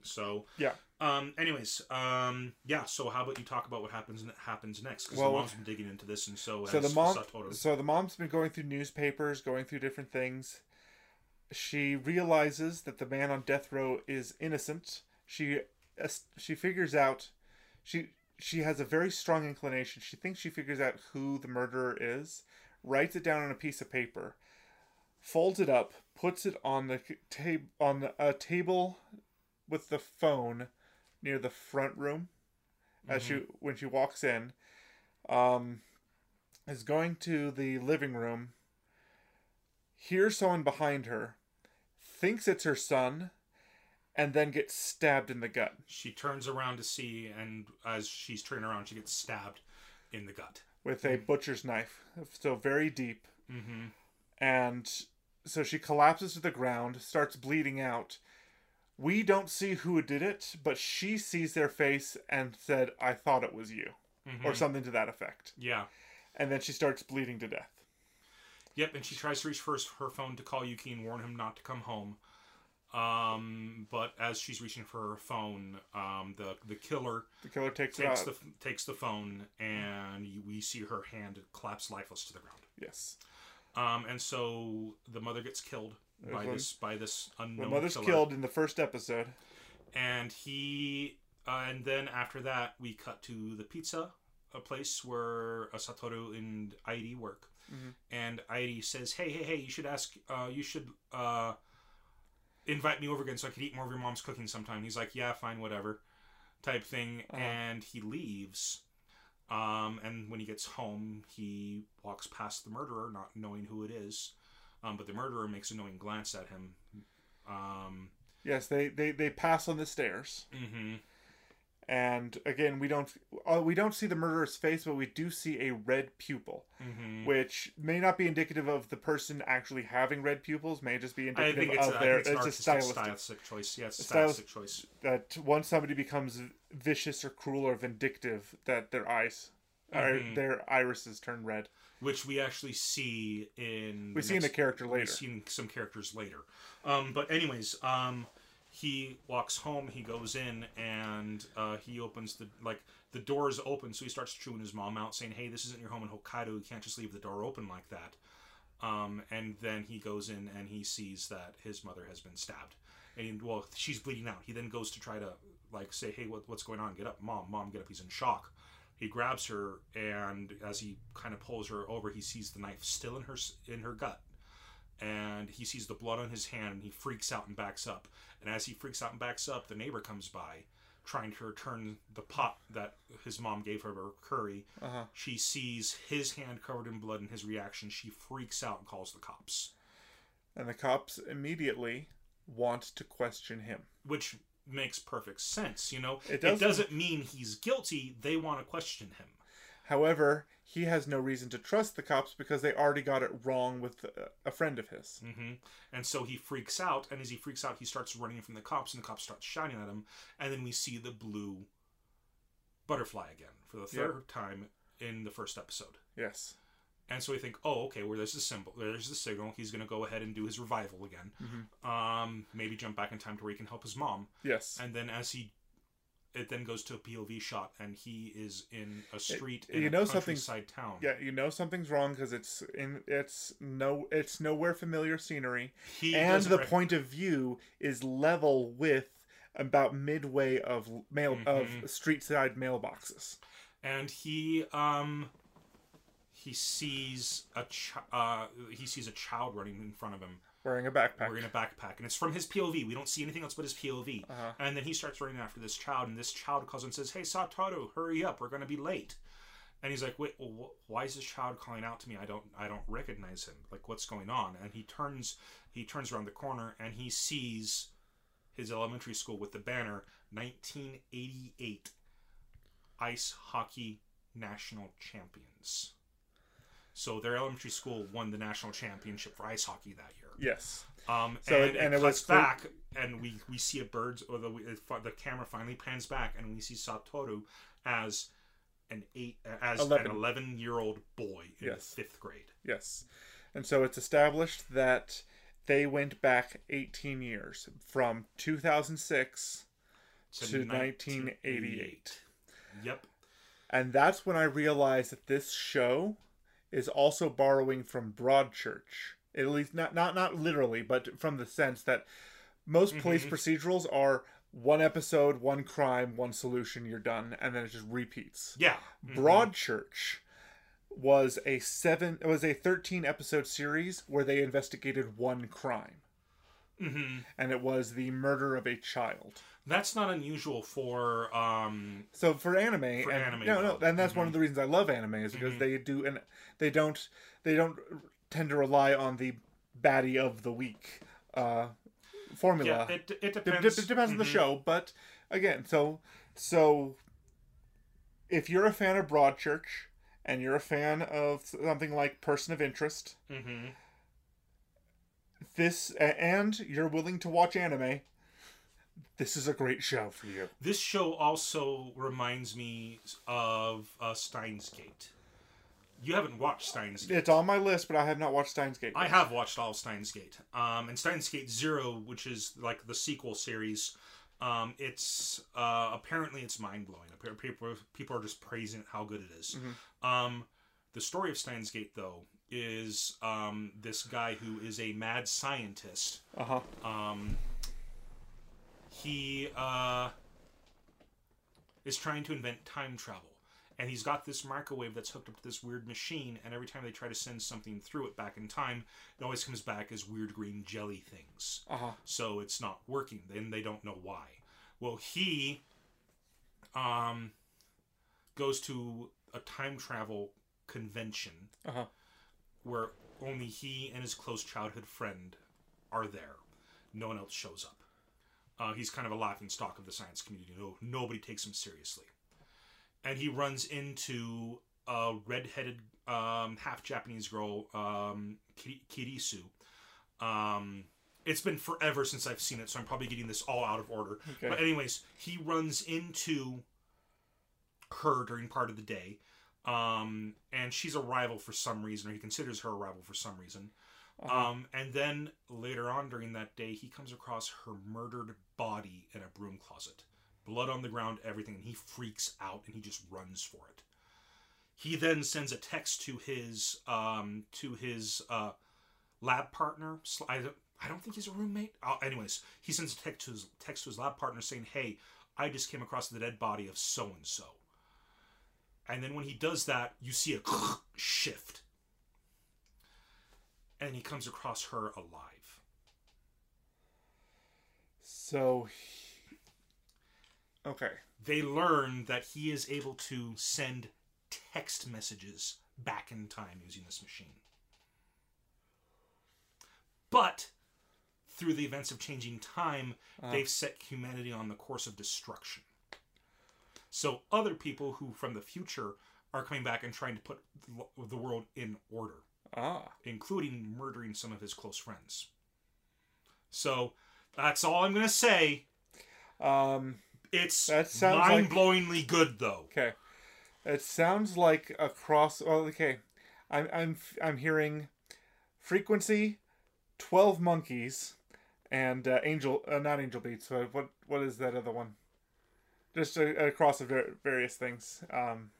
So yeah. Um. Anyways. Um. Yeah. So how about you talk about what happens happens next? Because well, the mom's been digging into this, and so so the mom Satoru. so the mom's been going through newspapers, going through different things. She realizes that the man on death row is innocent. She she figures out. She she has a very strong inclination. She thinks she figures out who the murderer is. Writes it down on a piece of paper, folds it up, puts it on the table on the, a table. with the phone near the front room as mm-hmm. she when she walks in, um, is going to the living room, hears someone behind her, thinks it's her son, and then gets stabbed in the gut. She turns around to see, and as she's turning around, she gets stabbed in the gut. With a butcher's knife, so very deep. Mm-hmm. And so she collapses to the ground, starts bleeding out. We don't see who did it, but she sees their face and said, "I thought it was you." Mm-hmm. Or something to that effect. Yeah. And then she starts bleeding to death. Yep, and she tries to reach for her phone to call Yuki and warn him not to come home. Um, but as she's reaching for her phone, um, the, the killer... The killer takes takes the, takes the phone, and we see her hand collapse lifeless to the ground. Yes. Um, and so the mother gets killed. By one, this, by this unknown. The mother's killer. Killed in the first episode, and he, uh, and then after that, we cut to the pizza, a place where uh, Satoru and Airi work, mm-hmm. and Airi says, "Hey, hey, hey! You should ask. Uh, you should uh, invite me over again so I could eat more of your mom's cooking sometime." And he's like, "Yeah, fine, whatever." type thing, uh-huh. and he leaves. Um, and when he gets home, he walks past the murderer, not knowing who it is. Um, but the murderer makes an annoying glance at him. Um, yes, they, they, they pass on the stairs. Mm-hmm. And again, we don't uh, we don't see the murderer's face, but we do see a red pupil, mm-hmm. which may not be indicative of the person actually having red pupils. May just be indicative I think it's of a, their. I think it's, it's a stylistic, stylistic choice. Yes, yeah, stylistic choice. That once somebody becomes vicious or cruel or vindictive, that their eyes, mm-hmm. or their irises turn red. Which we actually see in. We see next, in a character later. We've seen some characters later, um, but anyways. Um, He walks home, he goes in, and uh, he opens the, like, the door is open, so he starts chewing his mom out, saying, hey, this isn't your home in Hokkaido, you can't just leave the door open like that. Um, and then he goes in, and he sees that his mother has been stabbed. And, well, she's bleeding out. He then goes to try to, like, say, hey, what, what's going on? Get up, mom, mom, get up. He's in shock. He grabs her, and as he kind of pulls her over, he sees the knife still in her in her gut. And he sees the blood on his hand, and he freaks out and backs up. And as he freaks out and backs up, the neighbor comes by, trying to return the pot that his mom gave her her curry. Uh-huh. She sees his hand covered in blood, and his reaction, she freaks out and calls the cops. And the cops immediately want to question him. Which makes perfect sense, you know? It doesn't, it doesn't mean he's guilty. They want to question him. However, he has no reason to trust the cops because they already got it wrong with a friend of his. Mm-hmm. And so he freaks out, and as he freaks out, he starts running from the cops, and the cops start shouting at him. And then we see the blue butterfly again for the third yep. time in the first episode. Yes. And so we think, oh, okay, well, there's the symbol, there's the signal. He's going to go ahead and do his revival again. Mm-hmm. Um, maybe jump back in time to where he can help his mom. Yes. And then as he... It then goes to a P O V shot, and he is in a street it, in you know a countryside town. Yeah, you know something's wrong because it's in it's no it's nowhere familiar scenery, he and the rec- point of view is level with about midway of mail mm-hmm. of street side mailboxes. And he um he sees a ch- uh he sees a child running in front of him. Wearing a backpack. Wearing a backpack. And it's from his P O V. We don't see anything else but his P O V. Uh-huh. And then he starts running after this child. And this child calls and says, hey, Satoru, hurry up. We're going to be late. And he's like, wait, well, wh- why is this child calling out to me? I don't I don't recognize him. Like, what's going on? And he turns he turns around the corner, and he sees his elementary school with the banner, nineteen eighty-eight Ice Hockey National Champions. So their elementary school won the national championship for ice hockey that year. Yes. Um, so and, it, and it cuts was back, and we, we see a bird's, or the the camera finally pans back, and we see Satoru as an eight, as eleven. An eleven year old boy in yes. fifth grade. Yes. And so it's established that they went back eighteen years from two thousand six to nineteen eighty eight. Yep. And that's when I realized that this show is also borrowing from Broadchurch. At least, not, not, not literally, but from the sense that most mm-hmm. police procedurals are one episode, one crime, one solution, you're done, and then it just repeats. Yeah. Mm-hmm. Broadchurch was a seven, was a thirteen-episode series where they investigated one crime. Mm-hmm. And it was the murder of a child. That's not unusual for um so for anime for and, anime no no and that's mm-hmm. one of the reasons I love anime is because mm-hmm. they do and they don't they don't tend to rely on the baddie of the week uh formula. Yeah, it it depends it, it depends mm-hmm. on the show, but again, so so if you're a fan of Broadchurch and you're a fan of something like Person of Interest, mm-hmm. This and you're willing to watch anime, this is a great show for you. This show also reminds me of uh, Steins Gate. You haven't watched Steins Gate. It's on my list, but I have not watched Steins Gate. I have watched all of Steins Gate. Um, and Steins Gate Zero, which is like the sequel series, um, it's uh, apparently it's mind-blowing. People, people are just praising how good it is. Mm-hmm. Um, the story of Steins Gate, though, is um, this guy who is a mad scientist. Uh-huh. Um... He uh, is trying to invent time travel. And he's got this microwave that's hooked up to this weird machine, and every time they try to send something through it back in time, it always comes back as weird green jelly things. Uh-huh. So it's not working. Then they don't know why. Well, he um, goes to a time travel convention uh-huh. where only he and his close childhood friend are there. No one else shows up. Uh, he's kind of a laughingstock of the science community. No, nobody takes him seriously. And he runs into a red-headed, um, half-Japanese girl, um, Kirisu. Um, it's been forever since I've seen it, so I'm probably getting this all out of order. Okay. But anyways, he runs into her during part of the day. Um, and she's a rival for some reason, or he considers her a rival for some reason. Uh-huh. Um, and then later on during that day, he comes across her murdered body in a broom closet. Blood on the ground, everything. And he freaks out and he just runs for it. He then sends a text to his, um, to his, uh, lab partner. I don't, I don't think he's a roommate. Uh, anyways, he sends a text to his, text to his lab partner saying, "Hey, I just came across the dead body of so-and-so." And then when he does that, you see a shift. And he comes across her alive. So, okay. They learn that he is able to send text messages back in time using this machine. But, through the events of changing time, uh. they've set humanity on the course of destruction. So other people who, from the future, are coming back and trying to put the world in order. Ah. Including murdering some of his close friends. So that's all I'm gonna say. Um, it's mind-blowingly like... good, though. Okay, it sounds like a cross. Well, okay, I'm I'm I'm hearing Frequency, Twelve Monkeys, and uh, Angel. Uh, not Angel Beats. But what what is that other one? Just a, a cross of various things. Um,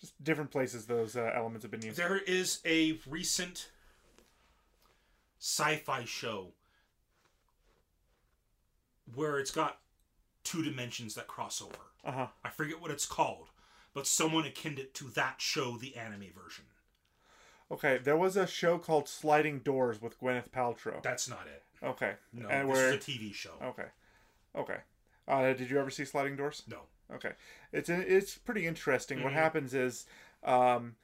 Just different places those uh, elements have been used. There is a recent sci-fi show where it's got two dimensions that cross over. Uh-huh. I forget what it's called, but someone akin it to that show, the anime version. Okay, there was a show called Sliding Doors with Gwyneth Paltrow. That's not it. Okay. No, and this where... is a T V show. Okay. Okay. Uh, did you ever see Sliding Doors? No. Okay, it's it's pretty interesting. Mm-hmm. What happens is, um,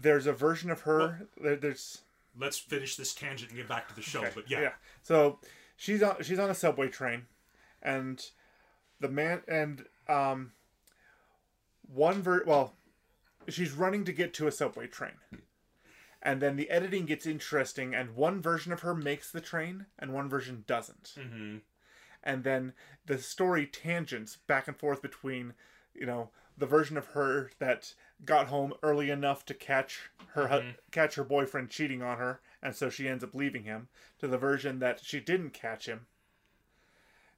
there's a version of her. Well, there's. Let's finish this tangent and get back to the show. Okay. But yeah. yeah, so she's on she's on a subway train, and the man and um, one ver well, she's running to get to a subway train, and then the editing gets interesting, and one version of her makes the train, and one version doesn't. Mm-hmm. And then the story tangents back and forth between, you know, the version of her that got home early enough to catch her mm-hmm. catch her boyfriend cheating on her, and so she ends up leaving him, to the version that she didn't catch him.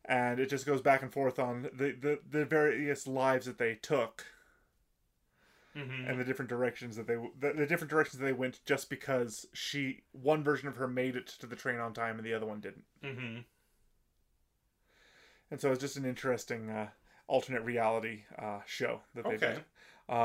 And it just goes back and forth on the, the, the various lives that they took, mm-hmm. and the different directions that they the, the different directions that they went, just because she one version of her made it to the train on time and the other one didn't. Mm-hmm. And so it's just an interesting uh, alternate reality uh, show that they've okay. done.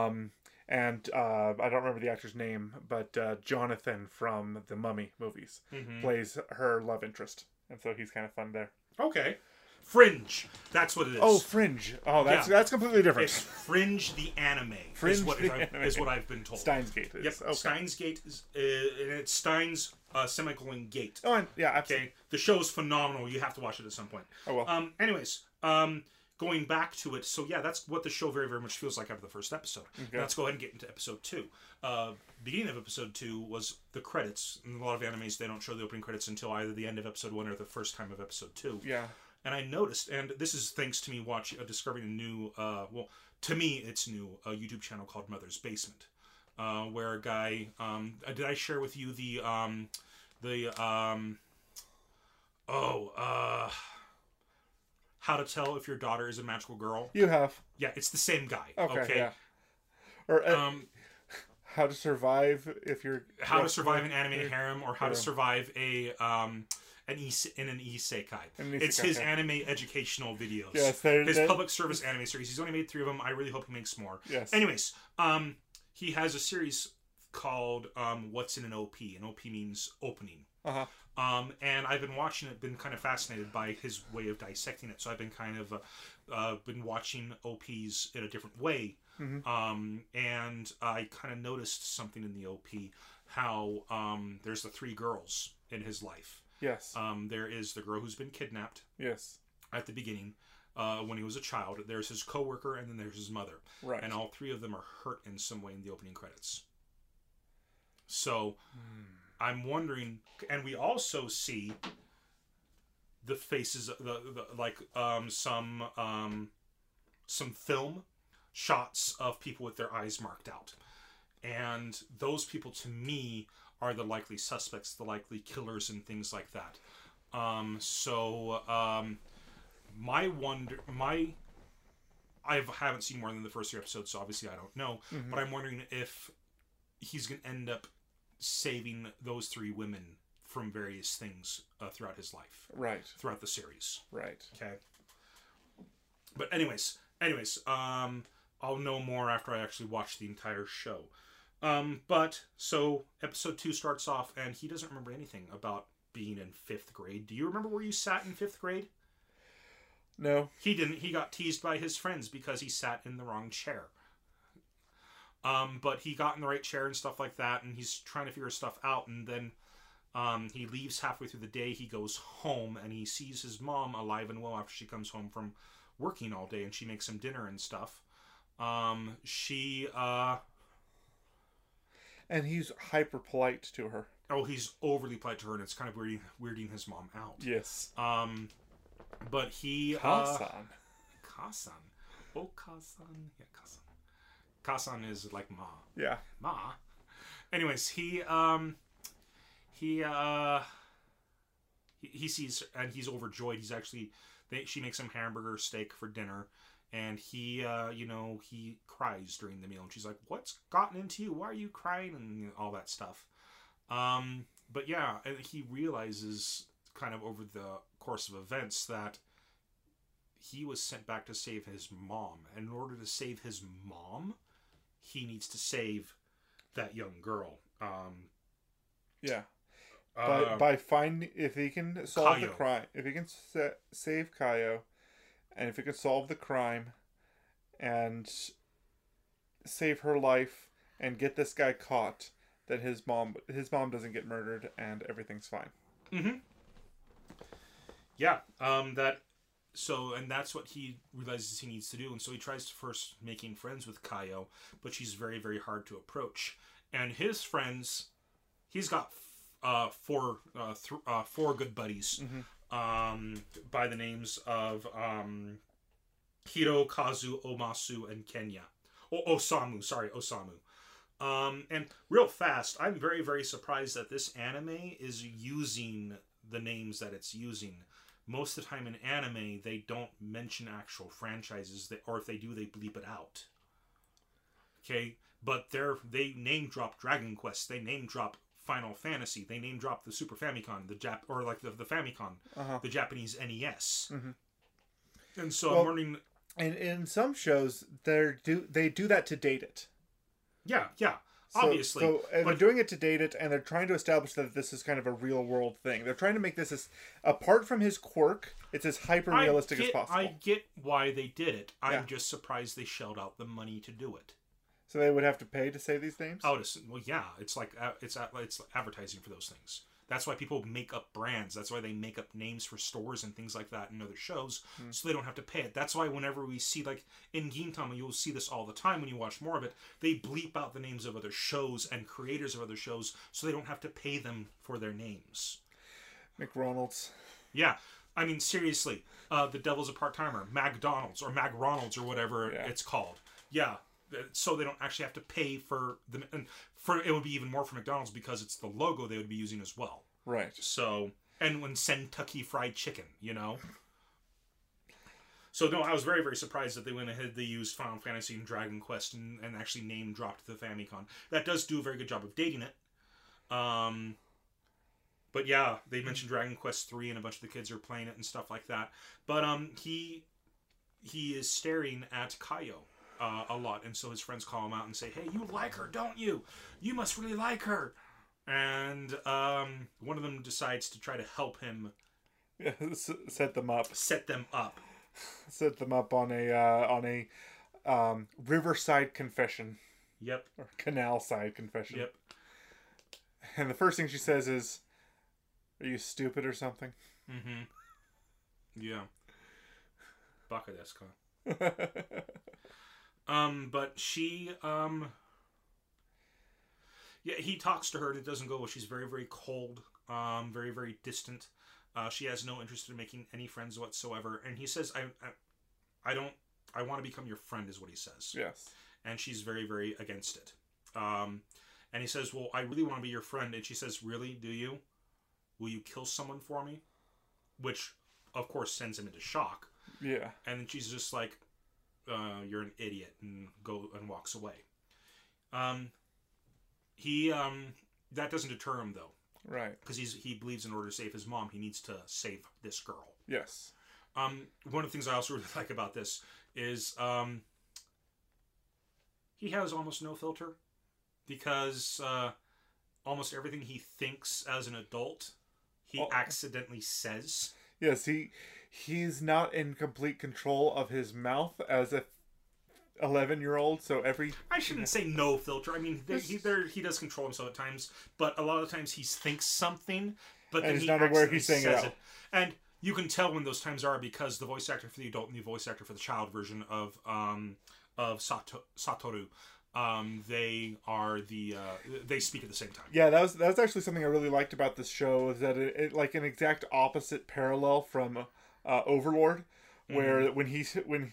Um, and uh, I don't remember the actor's name, but uh, Jonathan from the Mummy movies mm-hmm. plays her love interest. And so he's kind of fun there. Okay. Fringe. That's what it is. Oh, Fringe. Oh, that's yeah. that's completely different. It's Fringe the Anime. Fringe is what, the anime. is what I've been told. Steins Gate. Is, yep. Okay. Steins Gate is... Uh, and it's Steins... Uh, semicolon Gate. Oh, and, yeah, absolutely. Okay, the show's phenomenal. You have to watch it at some point. Oh well. Um. Anyways, um, going back to it. So yeah, that's what the show very, very much feels like after the first episode. Okay. Let's go ahead and get into episode two. Uh, beginning of episode two was the credits. In a lot of animes, they don't show the opening credits until either the end of episode one or the first time of episode two. Yeah. And I noticed, and this is thanks to me watching, uh, discovering a new. Uh, well, to me, it's new. A YouTube channel called Mother's Basement. Uh, where a guy, um, did I share with you the, um, the, um, oh, uh, how to tell if your daughter is a magical girl? You have. Yeah, it's the same guy. Okay, okay? Yeah. Or, uh, um, how to survive if you're... How to survive an animated harem, or how harem. to survive a, um... An is in an isekai. An isekai. It's his anime educational videos. Yes, they're, his they're... public service anime series. He's only made three of them. I really hope he makes more. Yes. Anyways, um, he has a series called um, What's in an O P? An O P means opening. Uh-huh. Um, and I've been watching it, been kind of fascinated by his way of dissecting it. So I've been kind of uh, uh, been watching O Ps in a different way. Mm-hmm. Um, and I kind of noticed something in the O P, how um, there's the three girls in his life. Yes. Um, there is the girl who's been kidnapped. Yes. At the beginning, uh, when he was a child. There's his coworker, and then there's his mother. Right. And all three of them are hurt in some way in the opening credits. So... Mm. I'm wondering, and we also see the faces, the, the like um, some um, some film shots of people with their eyes marked out, and those people to me are the likely suspects, the likely killers, and things like that. Um, so um, my wonder, my I haven't seen more than the first three episodes, so obviously I don't know. Mm-hmm. But I'm wondering if he's going to end up saving those three women from various things uh, throughout his life. Right. Throughout the series. Right. Okay. But anyways, anyways, um, I'll know more after I actually watch the entire show. Um, but, so, episode two starts off, and he doesn't remember anything about being in fifth grade. Do you remember where you sat in fifth grade? No. He didn't. He got teased by his friends because he sat in the wrong chair. Um, but he got in the right chair and stuff like that, and he's trying to figure stuff out, and then um, he leaves halfway through the day. He goes home, and he sees his mom alive and well after she comes home from working all day, and she makes him dinner and stuff. Um, she... Uh... And he's hyper-polite to her. Oh, he's overly polite to her, and it's kind of weirding, weirding his mom out. Yes. Um, but he... Ka-san. Uh... Ka-san. Oh, Ka-san. Yeah, Ka-san. Ka-san is like Ma. Yeah. Ma. Anyways, he, um, he, uh, he, he sees, and he's overjoyed. He's actually, they, she makes him hamburger steak for dinner, and he, uh, you know, he cries during the meal, and she's like, what's gotten into you? Why are you crying? And all that stuff. Um, but yeah, and he realizes kind of over the course of events that he was sent back to save his mom. And in order to save his mom, he needs to save that young girl. Um, yeah. By, uh, by finding... If he can solve Kayo. the crime... If he can sa- save Kayo, and if he can solve the crime, and save her life, and get this guy caught, then his mom his mom doesn't get murdered, and everything's fine. Mm-hmm. Yeah. Um, that... So, and that's what he realizes he needs to do. And so he tries to first making friends with Kayo, but she's very, very hard to approach. And his friends, he's got uh, four uh, th- uh, four good buddies mm-hmm. um, by the names of um, Hiro, Kazu, Omasu, and Kenya. Oh, Osamu, sorry, Osamu. Um, and real fast, I'm very, very surprised that this anime is using the names that it's using. Most of the time in anime, they don't mention actual franchises, that, or if they do, they bleep it out. Okay? But they're, they name-drop Dragon Quest, they name-drop Final Fantasy, they name-drop the Super Famicom, the Jap- or like the, the Famicom, uh-huh. the Japanese N E S. Mm-hmm. And so well, I'm wondering... And in some shows, they're do they do that to date it. Yeah, yeah. So, obviously. So but, they're doing it to date it, and they're trying to establish that this is kind of a real-world thing. They're trying to make this, as, apart from his quirk, it's as hyper-realistic get, as possible. I get why they did it. I'm yeah. just surprised they shelled out the money to do it. So they would have to pay to say these names? Oh, well, yeah. It's like it's it's advertising for those things. That's why people make up brands. That's why they make up names for stores and things like that in other shows, mm. so they don't have to pay it. That's why whenever we see, like, in Gintama, you'll see this all the time when you watch more of it. They bleep out the names of other shows and creators of other shows, so they don't have to pay them for their names. McRonald's. Yeah. I mean, seriously. Uh, the Devil's a Part-Timer. McDonald's or McRonald's or whatever yeah. it's called. Yeah. So they don't actually have to pay for the, and for it would be even more for McDonald's because it's the logo they would be using as well. Right. So, and when Kentucky Fried Chicken, you know. So no, I was very, very surprised that they went ahead. They used Final Fantasy and Dragon Quest and, and actually name dropped the Famicom. That does do a very good job of dating it. Um, but yeah, they mentioned Dragon Quest three and a bunch of the kids are playing it and stuff like that. But um, he he is staring at Kayo. uh, a lot, and so his friends call him out and say, hey, you like her, don't you? You must really like her. And um, one of them decides to try to help him. Yeah, set them up. Set them up. Set them up on a uh, on a um, riverside confession. Yep. Or canal side confession. Yep. And the first thing she says is, "Are you stupid or something?" Mm-hmm. Yeah. Bakadeska. um, but she um. Yeah, he talks to her and it doesn't go well. She's very, very cold, um, very, very distant. Uh, she has no interest in making any friends whatsoever. And he says, I, I, I don't, I want to become your friend is what he says. Yes. And she's very, very against it. Um, and he says, well, I really want to be your friend. And she says, really, do you? Will you kill someone for me? Which, of course, sends him into shock. Yeah. And then she's just like, uh, you're an idiot, and go and walks away. Um... He, um, that doesn't deter him, though. Right. Because he's he believes in order to save his mom, he needs to save this girl. Yes. Um, one of the things I also really like about this is, um, he has almost no filter. Because, uh, almost everything he thinks as an adult, he well, accidentally says. Yes, he, he's not in complete control of his mouth as a eleven year old, so every I shouldn't say no filter. I mean, there, he there he does control himself at times, but a lot of the times he thinks something, but then and he's he not aware he's saying it, it. And you can tell when those times are because the voice actor for the adult and the voice actor for the child version of um of Sato, Satoru, um they are the uh they speak at the same time. Yeah, that was that's actually something I really liked about this show, is that it, it like an exact opposite parallel from uh, Overlord, where mm-hmm. when he when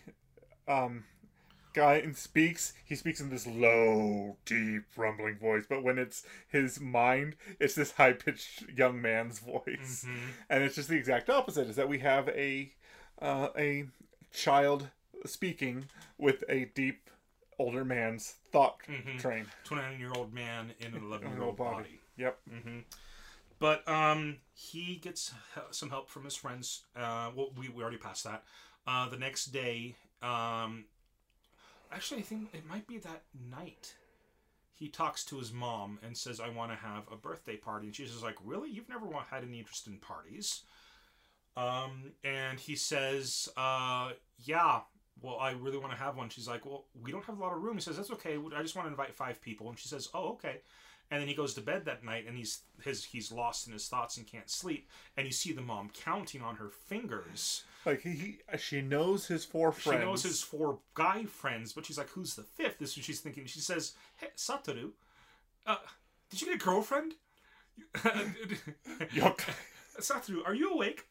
um. guy and speaks, he speaks in this low, deep, rumbling voice, but when it's his mind, it's this high-pitched young man's voice. Mm-hmm. And it's just the exact opposite, is that we have a uh, a child speaking with a deep, older man's thought mm-hmm. train. twenty-nine-year-old man in an eleven-year-old body. body. Yep. Mm-hmm. But um, he gets some help from his friends. Uh, well, we, we already passed that. Uh, the next day, um... Actually, I think it might be that night. He talks to his mom and says, I want to have a birthday party. And she's just like, really? You've never had any interest in parties. Um, and he says, uh, yeah, well, I really want to have one. She's like, well, we don't have a lot of room. He says, that's okay. I just want to invite five people. And she says, oh, okay. And then he goes to bed that night, and he's his he's lost in his thoughts and can't sleep. And you see the mom counting on her fingers. Like he, he she knows his four friends. She knows his four guy friends, but she's like, "Who's the fifth?" This is what she's thinking. She says, "Hey, Satoru, uh, did you get a girlfriend?" Yuck. Satoru, are you awake?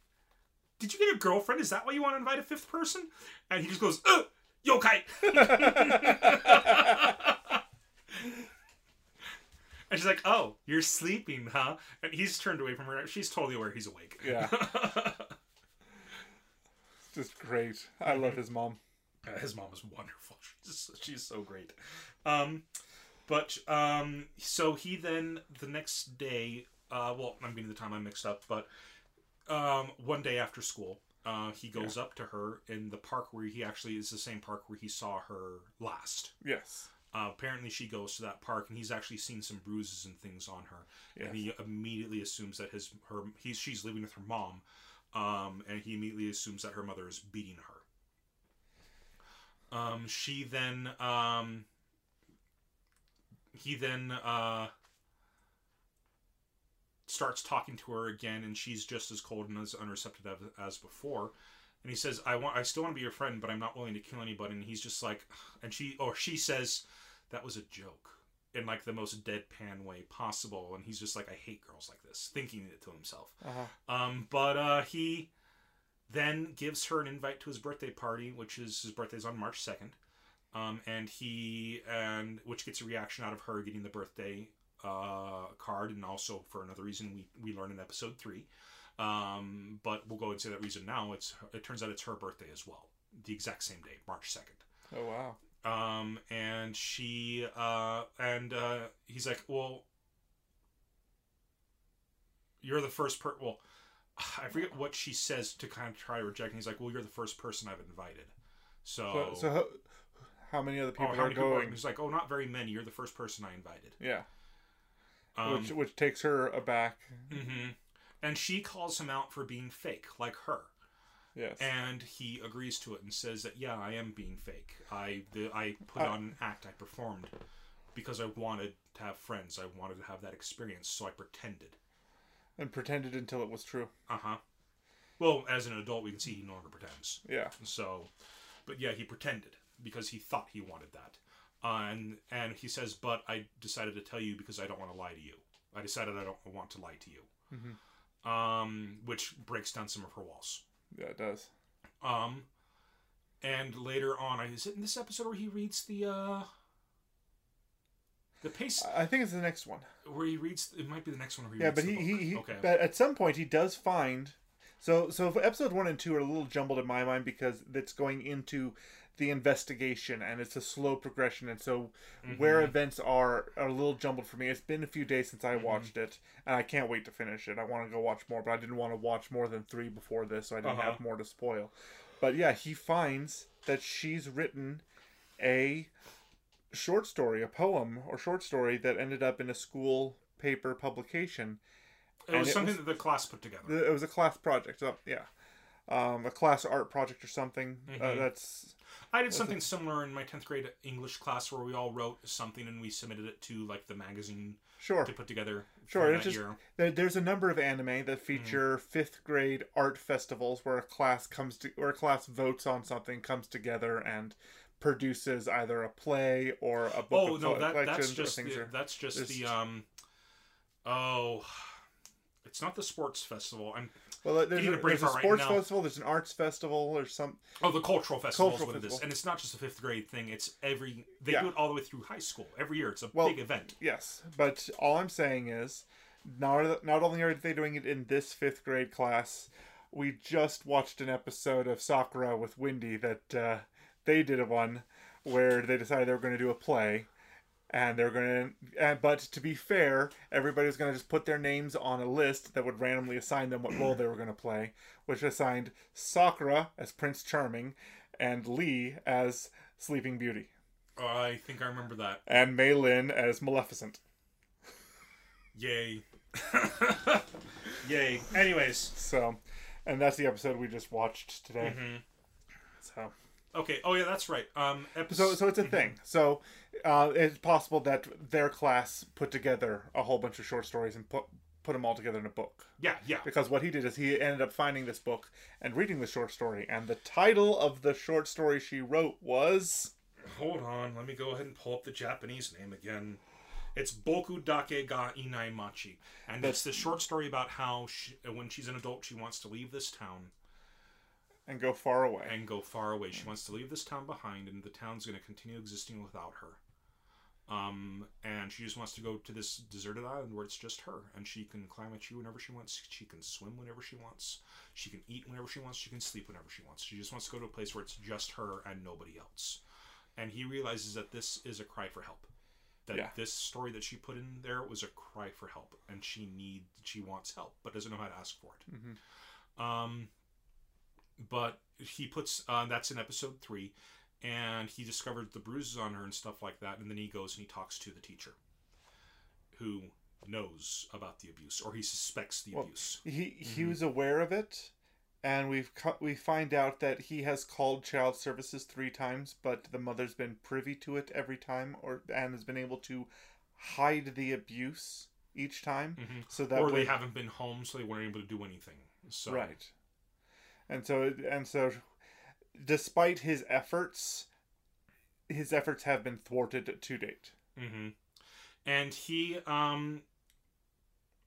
Did you get a girlfriend? Is that why you want to invite a fifth person? And he just goes, "Uh, yokai." And she's like, oh, you're sleeping, huh? And he's turned away from her. She's totally aware he's awake. Yeah. Just great. I love his mom. Uh, his mom is wonderful. She's, she's so great. Um, but, um, so he then, the next day, uh, well, I'm getting the time I'm mixed up, but um, one day after school, uh, he goes yeah. up to her in the park where he actually is the same park where he saw her last. Yes. Uh, apparently she goes to that park, and he's actually seen some bruises and things on her. Yes. And he immediately assumes that his her he's she's living with her mom, um, and he immediately assumes that her mother is beating her. Um, she then um, he then uh, starts talking to her again, and she's just as cold and as unreceptive as before. And he says, I want, I still want to be your friend, but I'm not willing to kill anybody. And he's just like, and she, or she says, that was a joke, in like the most deadpan way possible. And he's just like, I hate girls like this, thinking it to himself. Uh-huh. Um, but uh, he then gives her an invite to his birthday party, which is, his birthday is on March second. Um, and he, and which gets a reaction out of her getting the birthday uh, card. And also for another reason we, we learn in episode three. Um, but we'll go into that reason now. It's, it turns out it's her birthday as well. The exact same day, March second. Oh, wow. Um, and she, uh, and, uh, he's like, well, you're the first per, well, I forget what she says to kind of try to reject. And he's like, well, you're the first person I've invited. So, so, so how, how many other people oh, how are many going. People are, it's like, oh, not very many. You're the first person I invited. Yeah. Um, which which takes her aback. Mm-hmm. And she calls him out for being fake, like her. Yes. And he agrees to it and says that, yeah, I am being fake. I the, I put I, on an act. I performed because I wanted to have friends. I wanted to have that experience, so I pretended. And pretended until it was true. Uh-huh. Well, as an adult, we can see he no longer pretends. Yeah. So, but yeah, he pretended because he thought he wanted that. Uh, and, and he says, but I decided to tell you because I don't want to lie to you. I decided I don't want to lie to you. Mm-hmm. Um, which breaks down some of her walls. Yeah, it does. Um, and later on, is it in this episode where he reads the, uh, the pace? I think it's the next one. Where he reads, it might be the next one where he yeah, reads the book. Yeah, but he, he, okay. But at some point he does find... So, so episode one and two are a little jumbled in my mind because that's going into the investigation and it's a slow progression. And so mm-hmm. where events are, are a little jumbled for me. It's been a few days since I mm-hmm. watched it and I can't wait to finish it. I want to go watch more, but I didn't want to watch more than three before this, so I didn't uh-huh. have more to spoil. But yeah, he finds that she's written a short story, a poem or short story that ended up in a school paper publication. It was and something it was, that the class put together. It was a class project. So, yeah. Um, a class art project or something. Mm-hmm. Uh, that's. I did something it? similar in my tenth grade English class where we all wrote something and we submitted it to like the magazine sure. to put together. Sure. It's just, there, there's a number of anime that feature mm-hmm. fifth grade art festivals where a class comes to, where a class votes on something, comes together and produces either a play or a book. Oh, of no, that, that's, just the, are, that's just that's just the um. Oh. It's not the sports festival. I'm well. There's a, there's a sports right festival. There's an arts festival, or some. Oh, the cultural festival cultural is what festival. It is, and it's not just a fifth grade thing. It's every they yeah. do it all the way through high school every year. It's a well, big event. Yes, but all I'm saying is, not not only are they doing it in this fifth grade class, we just watched an episode of Sakura with Wendy that uh, they did a one where they decided they were going to do a play. And they're going to, uh, but to be fair, everybody was going to just put their names on a list that would randomly assign them what role they were going to play, which assigned Sakura as Prince Charming and Lee as Sleeping Beauty. Uh, I think I remember that. And Mei Lin as Maleficent. Yay. Yay. Anyways. So, and that's the episode we just watched today. Mm-hmm. So. Okay. Oh yeah, that's right. Um, episode... So, so it's a mm-hmm. thing. So, uh, it's possible that their class put together a whole bunch of short stories and put put them all together in a book. Yeah, yeah. Because what he did is he ended up finding this book and reading the short story, and the title of the short story she wrote was. Hold on, let me go ahead and pull up the Japanese name again. It's Bokudake ga Inai Machi, and that's... it's the short story about how she, when she's an adult, she wants to leave this town. And go far away. And go far away. She wants to leave this town behind, and the town's going to continue existing without her. Um, and she just wants to go to this deserted island where it's just her. And she can climb a tree whenever she wants. She can swim whenever she wants. She can eat whenever she wants. She can sleep whenever she wants. She just wants to go to a place where it's just her and nobody else. And he realizes that this is a cry for help. That yeah. this story that she put in there was a cry for help. And she needs, she wants help, but doesn't know how to ask for it. Mm-hmm. Um... But he puts, uh, that's in episode three, and he discovered the bruises on her and stuff like that, and then he goes and he talks to the teacher, who knows about the abuse, or he suspects the well, abuse. He he mm-hmm. was aware of it, and we've cu- we find out that he has called child services three times, but the mother's been privy to it every time, or and has been able to hide the abuse each time. Mm-hmm. So that or way... they haven't been home, so they weren't able to do anything. So. Right. And so, and so, despite his efforts, his efforts have been thwarted to date. Mm-hmm. And he, um,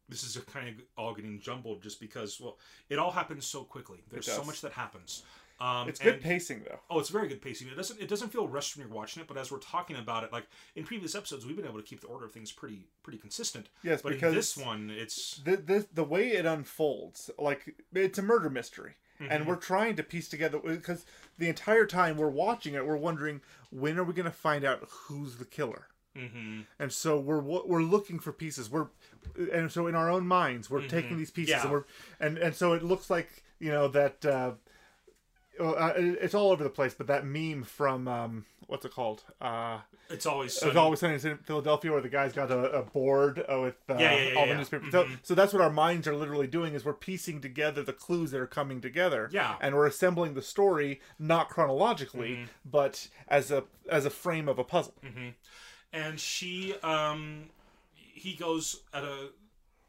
this is a kind of all getting jumbled just because, well, it all happens so quickly. There's so much that happens. Um, it's good and, pacing, though. Oh, it's very good pacing. It doesn't, it doesn't feel rushed when you're watching it, but as we're talking about it, like in previous episodes, we've been able to keep the order of things pretty, pretty consistent. Yes, but because in this one, it's the, the the way it unfolds, like it's a murder mystery. Mm-hmm. And we're trying to piece together, because the entire time we're watching it, we're wondering, when are we going to find out who's the killer? Mm-hmm. And so we're we're looking for pieces. We're and so in our own minds, we're mm-hmm. taking these pieces, yeah. and we're and, and so it looks like you know that uh, well, uh, it's all over the place. But that meme from um, what's it called? Uh, it's always sunny. It's always sunny in Philadelphia, where the guy's got a, a board uh, with uh, yeah, yeah, yeah, all yeah. the newspapers. Mm-hmm. so, so that's what our minds are literally doing, is we're piecing together the clues that are coming together. Yeah. And we're assembling the story, not chronologically, mm-hmm. but as a as a frame of a puzzle. Mm-hmm. And she, um, he goes at a.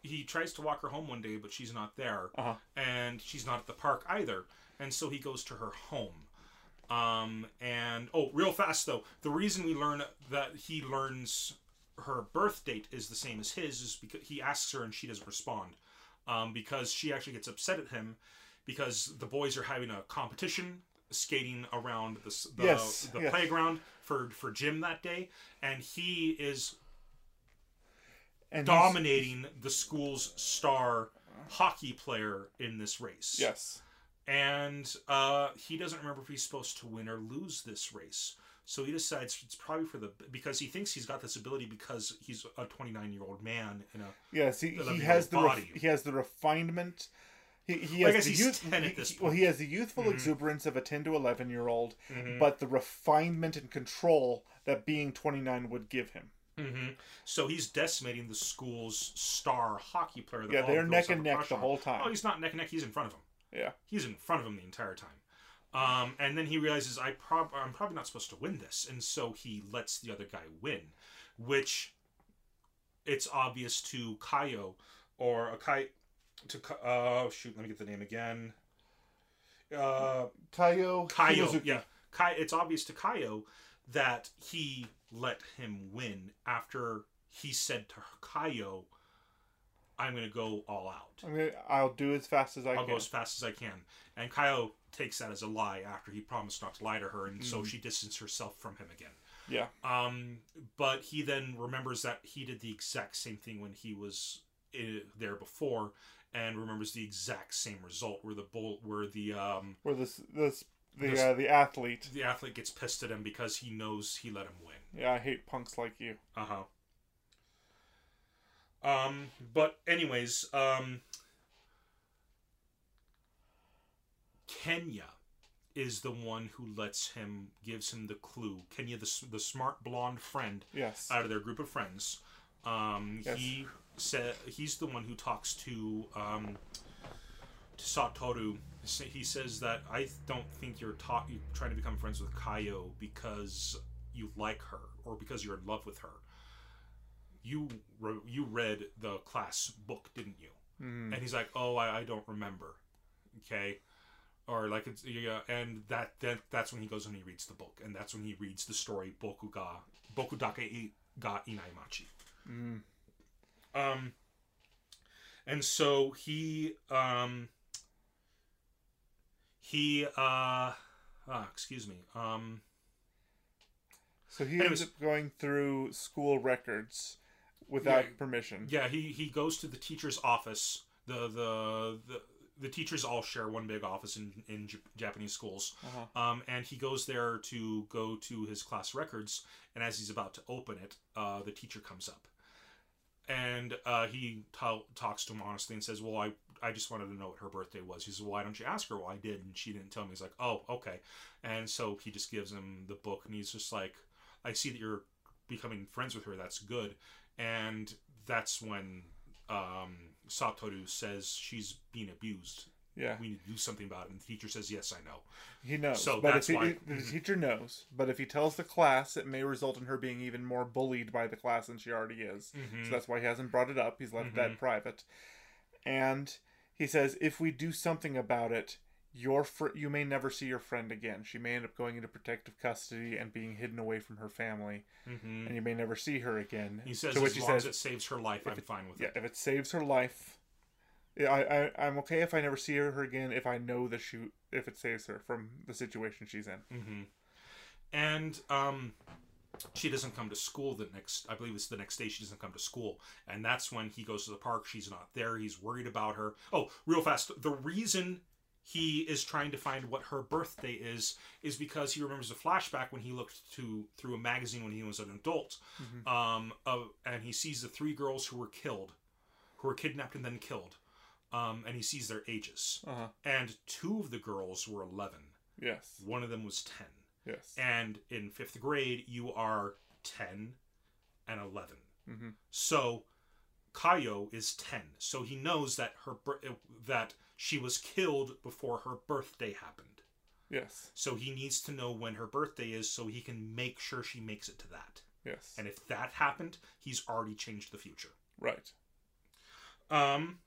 He tries to walk her home one day, but she's not there. Uh-huh. And she's not at the park either. And so he goes to her home. Um, and, oh, real fast, though. The reason we learn that he learns her birth date is the same as his is because he asks her and she doesn't respond. Um, because she actually gets upset at him because the boys are having a competition skating around the, the, yes, the yes. playground for, for gym that day. And he is... And dominating the school's star hockey player in this race. Yes. And uh, he doesn't remember if he's supposed to win or lose this race. So he decides it's probably for the... Because he thinks he's got this ability because he's a twenty-nine-year-old man. In a yes, he, he, has the ref, he has the refinement... He, he has I guess the he's youth, ten at this point. Well, he has the youthful mm-hmm. exuberance of a ten to eleven-year-old, mm-hmm. but the refinement and control that being twenty-nine would give him. Mm-hmm. So he's decimating the school's star hockey player. Yeah, they're neck and neck the whole time. Oh, he's not neck and neck. He's in front of him. Yeah, he's in front of him the entire time. Um, and then he realizes I prob I'm probably not supposed to win this, and so he lets the other guy win, which it's obvious to Kayo or a Kai to oh uh, shoot, let me get the name again. Uh, Kayo. Kayo. Yeah, Kai. It's obvious to Kayo that he. Let him win after he said to Kayo, I'm going to go all out. I mean, I'll do as fast as I I'll can. I'll go as fast as I can. And Kayo takes that as a lie after he promised not to lie to her, and mm. so she distanced herself from him again. Yeah. Um. But he then remembers that he did the exact same thing when he was in, there before, and remembers the exact same result where the bull, where the... Um, where this... this... The uh, the athlete. The athlete gets pissed at him because he knows he let him win. Yeah, I hate punks like you. Uh-huh. Um, but anyways, um, Kenya is the one who lets him, gives him the clue. Kenya, the, the smart blonde friend yes. out of their group of friends. Um, yes. He said he's the one who talks to... Um, to Satoru, he says that I don't think you're, ta you're trying to become friends with Kayo because you like her or because you're in love with her. You re you read the class book, didn't you? Mm. And he's like, oh, I, I don't remember. Okay, or like it's yeah, and that then that's when he goes and he reads the book, and that's when he reads the story Bokudake ga Inai Machi. Mm. Um, and so he um. He, uh, ah, excuse me. Um, so he ends up going through school records without yeah, permission. Yeah, he, he goes to the teacher's office. The, the the the teachers all share one big office in, in Japanese schools. Uh-huh. Um, and he goes there to go to his class records. And as he's about to open it, uh, the teacher comes up. And uh, he talks to him honestly and says, well, I... I just wanted to know what her birthday was. He says, why don't you ask her? Well, I did, and she didn't tell me. He's like, oh, okay. And so he just gives him the book, and he's just like, I see that you're becoming friends with her. That's good. And that's when um, Satoru says she's being abused. Yeah. We need to do something about it. And the teacher says, yes, I know. He knows. So but that's if he, why... The teacher knows, but if he tells the class, it may result in her being even more bullied by the class than she already is. Mm-hmm. So that's why he hasn't brought it up. He's left mm-hmm. that private. And... He says, if we do something about it, your fr you may never see your friend again. She may end up going into protective custody and being hidden away from her family. Mm-hmm. And you may never see her again. He says, so as long says, as it saves her life, I'm it, fine with yeah, it. Yeah, if it saves her life, I, I, I'm okay if I never see her again if I know that she, if it saves her from the situation she's in. Mm-hmm. And um, she doesn't come to school the next, I believe it's the next day she doesn't come to school. And that's when he goes to the park. She's not there. He's worried about her. Oh, real fast. The reason he is trying to find what her birthday is, is because he remembers a flashback when he looked to through a magazine when he was an adult. Mm-hmm. um, uh, and he sees the three girls who were killed, who were kidnapped and then killed. Um, and he sees their ages. Uh-huh. And two of the girls were eleven. Yes. One of them was ten. Yes. And in fifth grade, you are ten and eleven. Mm-hmm. So Kayo is ten. So he knows that her that she was killed before her birthday happened. Yes. So he needs to know when her birthday is so he can make sure she makes it to that. Yes. And if that happened, he's already changed the future. Right. Um,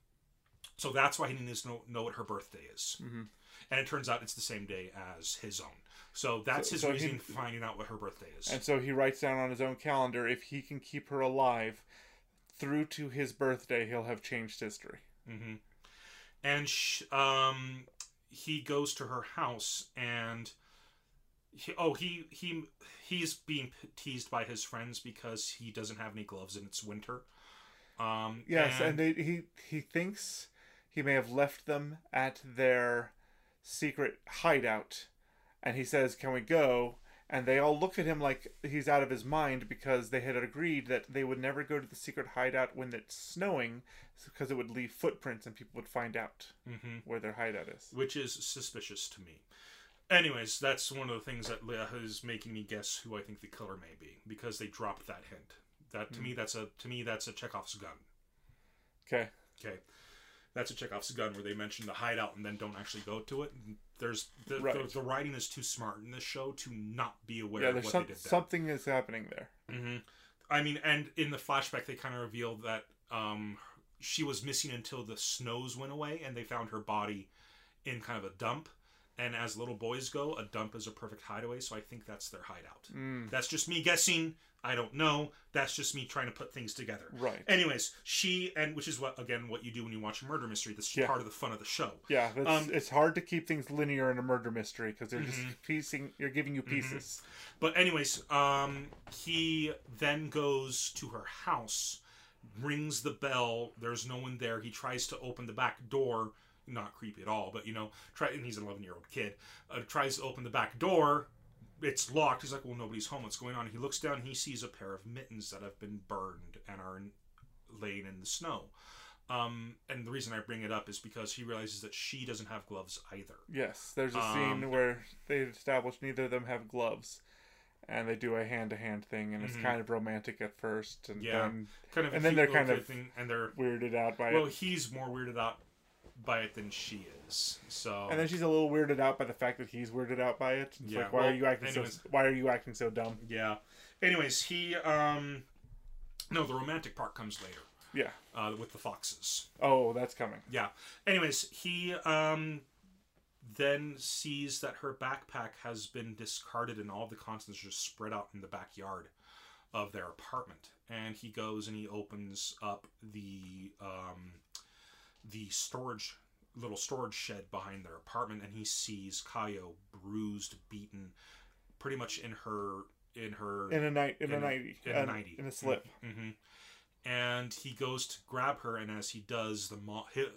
so that's why he needs to know, know what her birthday is. Mm-hmm. And it turns out it's the same day as his own. So that's so, his so reason he, for finding out what her birthday is. And so he writes down on his own calendar, if he can keep her alive through to his birthday, he'll have changed history. Mm-hmm. And she, um, he goes to her house and... He, oh, he, he he's being teased by his friends because he doesn't have any gloves and it's winter. Um, yes, and, and they, he, he thinks he may have left them at their secret hideout. And he says, can we go? And they all look at him like he's out of his mind because they had agreed that they would never go to the secret hideout when it's snowing because it would leave footprints and people would find out mm-hmm. where their hideout is. Which is suspicious to me. Anyways, that's one of the things that is making me guess who I think the killer may be because they dropped that hint. That to mm. me, that's a to me that's a Chekhov's gun. Okay. Okay. That's a Chekhov's gun where they mention the hideout and then don't actually go to it. There's the, right. the, the writing is too smart in this show to not be aware yeah, of what some, they did. There. Something is happening there. Mm-hmm. I mean, and in the flashback, they kind of reveal that um, she was missing until the snows went away, and they found her body in kind of a dump. And as little boys go, a dump is a perfect hideaway, so I think that's their hideout. Mm. That's just me guessing. I don't know. That's just me trying to put things together. Right. Anyways, she, and which is, what again, what you do when you watch a murder mystery. That's yeah. part of the fun of the show. Yeah, that's, um, it's hard to keep things linear in a murder mystery, because they're mm-hmm. just piecing, they're giving you pieces. Mm-hmm. But anyways, um, he then goes to her house, rings the bell, there's no one there, he tries to open the back door. Not creepy at all, but you know, try and he's an eleven-year-old kid. Uh, tries to open the back door, it's locked. He's like, "Well, nobody's home. What's going on?" He looks down, and he sees a pair of mittens that have been burned and are in, laying in the snow. Um, and the reason I bring it up is because he realizes that she doesn't have gloves either. Yes, there's a scene um, where they establish neither of them have gloves, and they do a hand-to-hand thing, and mm-hmm. it's kind of romantic at first, and yeah, then kind of, and then they're kind of thing, and they're weirded out by. Well, it. He's more weirded out by it than she is. So and then she's a little weirded out by the fact that he's weirded out by it. It's yeah, like why well, are you acting anyways, so why are you acting so dumb? Yeah. Anyways, he um no, the romantic part comes later. Yeah. Uh with the foxes. Oh, that's coming. Yeah. Anyways, he um then sees that her backpack has been discarded and all the contents are just spread out in the backyard of their apartment. And he goes and he opens up the um the storage, little storage shed behind their apartment, and he sees Kayo bruised, beaten, pretty much in her, in her, in a night, in, in a ninety, in a ninety, in a slip. Mm-hmm. And he goes to grab her, and as he does, the mom, his,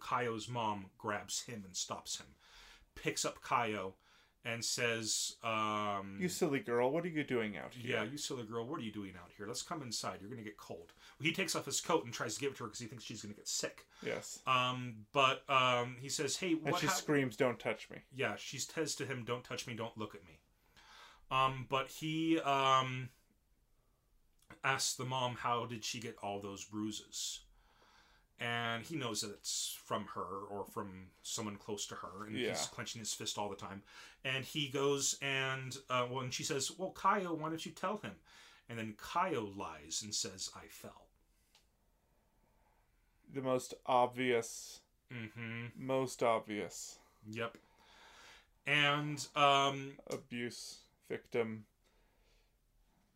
Kayo's mom grabs him and stops him, picks up Kayo, and says, um, "You silly girl, what are you doing out here? Yeah, you silly girl, what are you doing out here? Let's come inside. You're going to get cold." Well, he takes off his coat and tries to give it to her because he thinks she's going to get sick. Yes. Um, but um, he says, "Hey, what?" And she screams, "Don't touch me." Yeah, she says to him, "Don't touch me. Don't look at me." Um, but he um, asks the mom, "How did she get all those bruises?" And he knows that it's from her or from someone close to her. And yeah. he's clenching his fist all the time. And he goes and, uh, well, and she says, "Well, Kayo, why don't you tell him?" And then Kayo lies and says, "I fell." The most obvious. Mm-hmm. Most obvious. Yep. And, um... abuse, victim,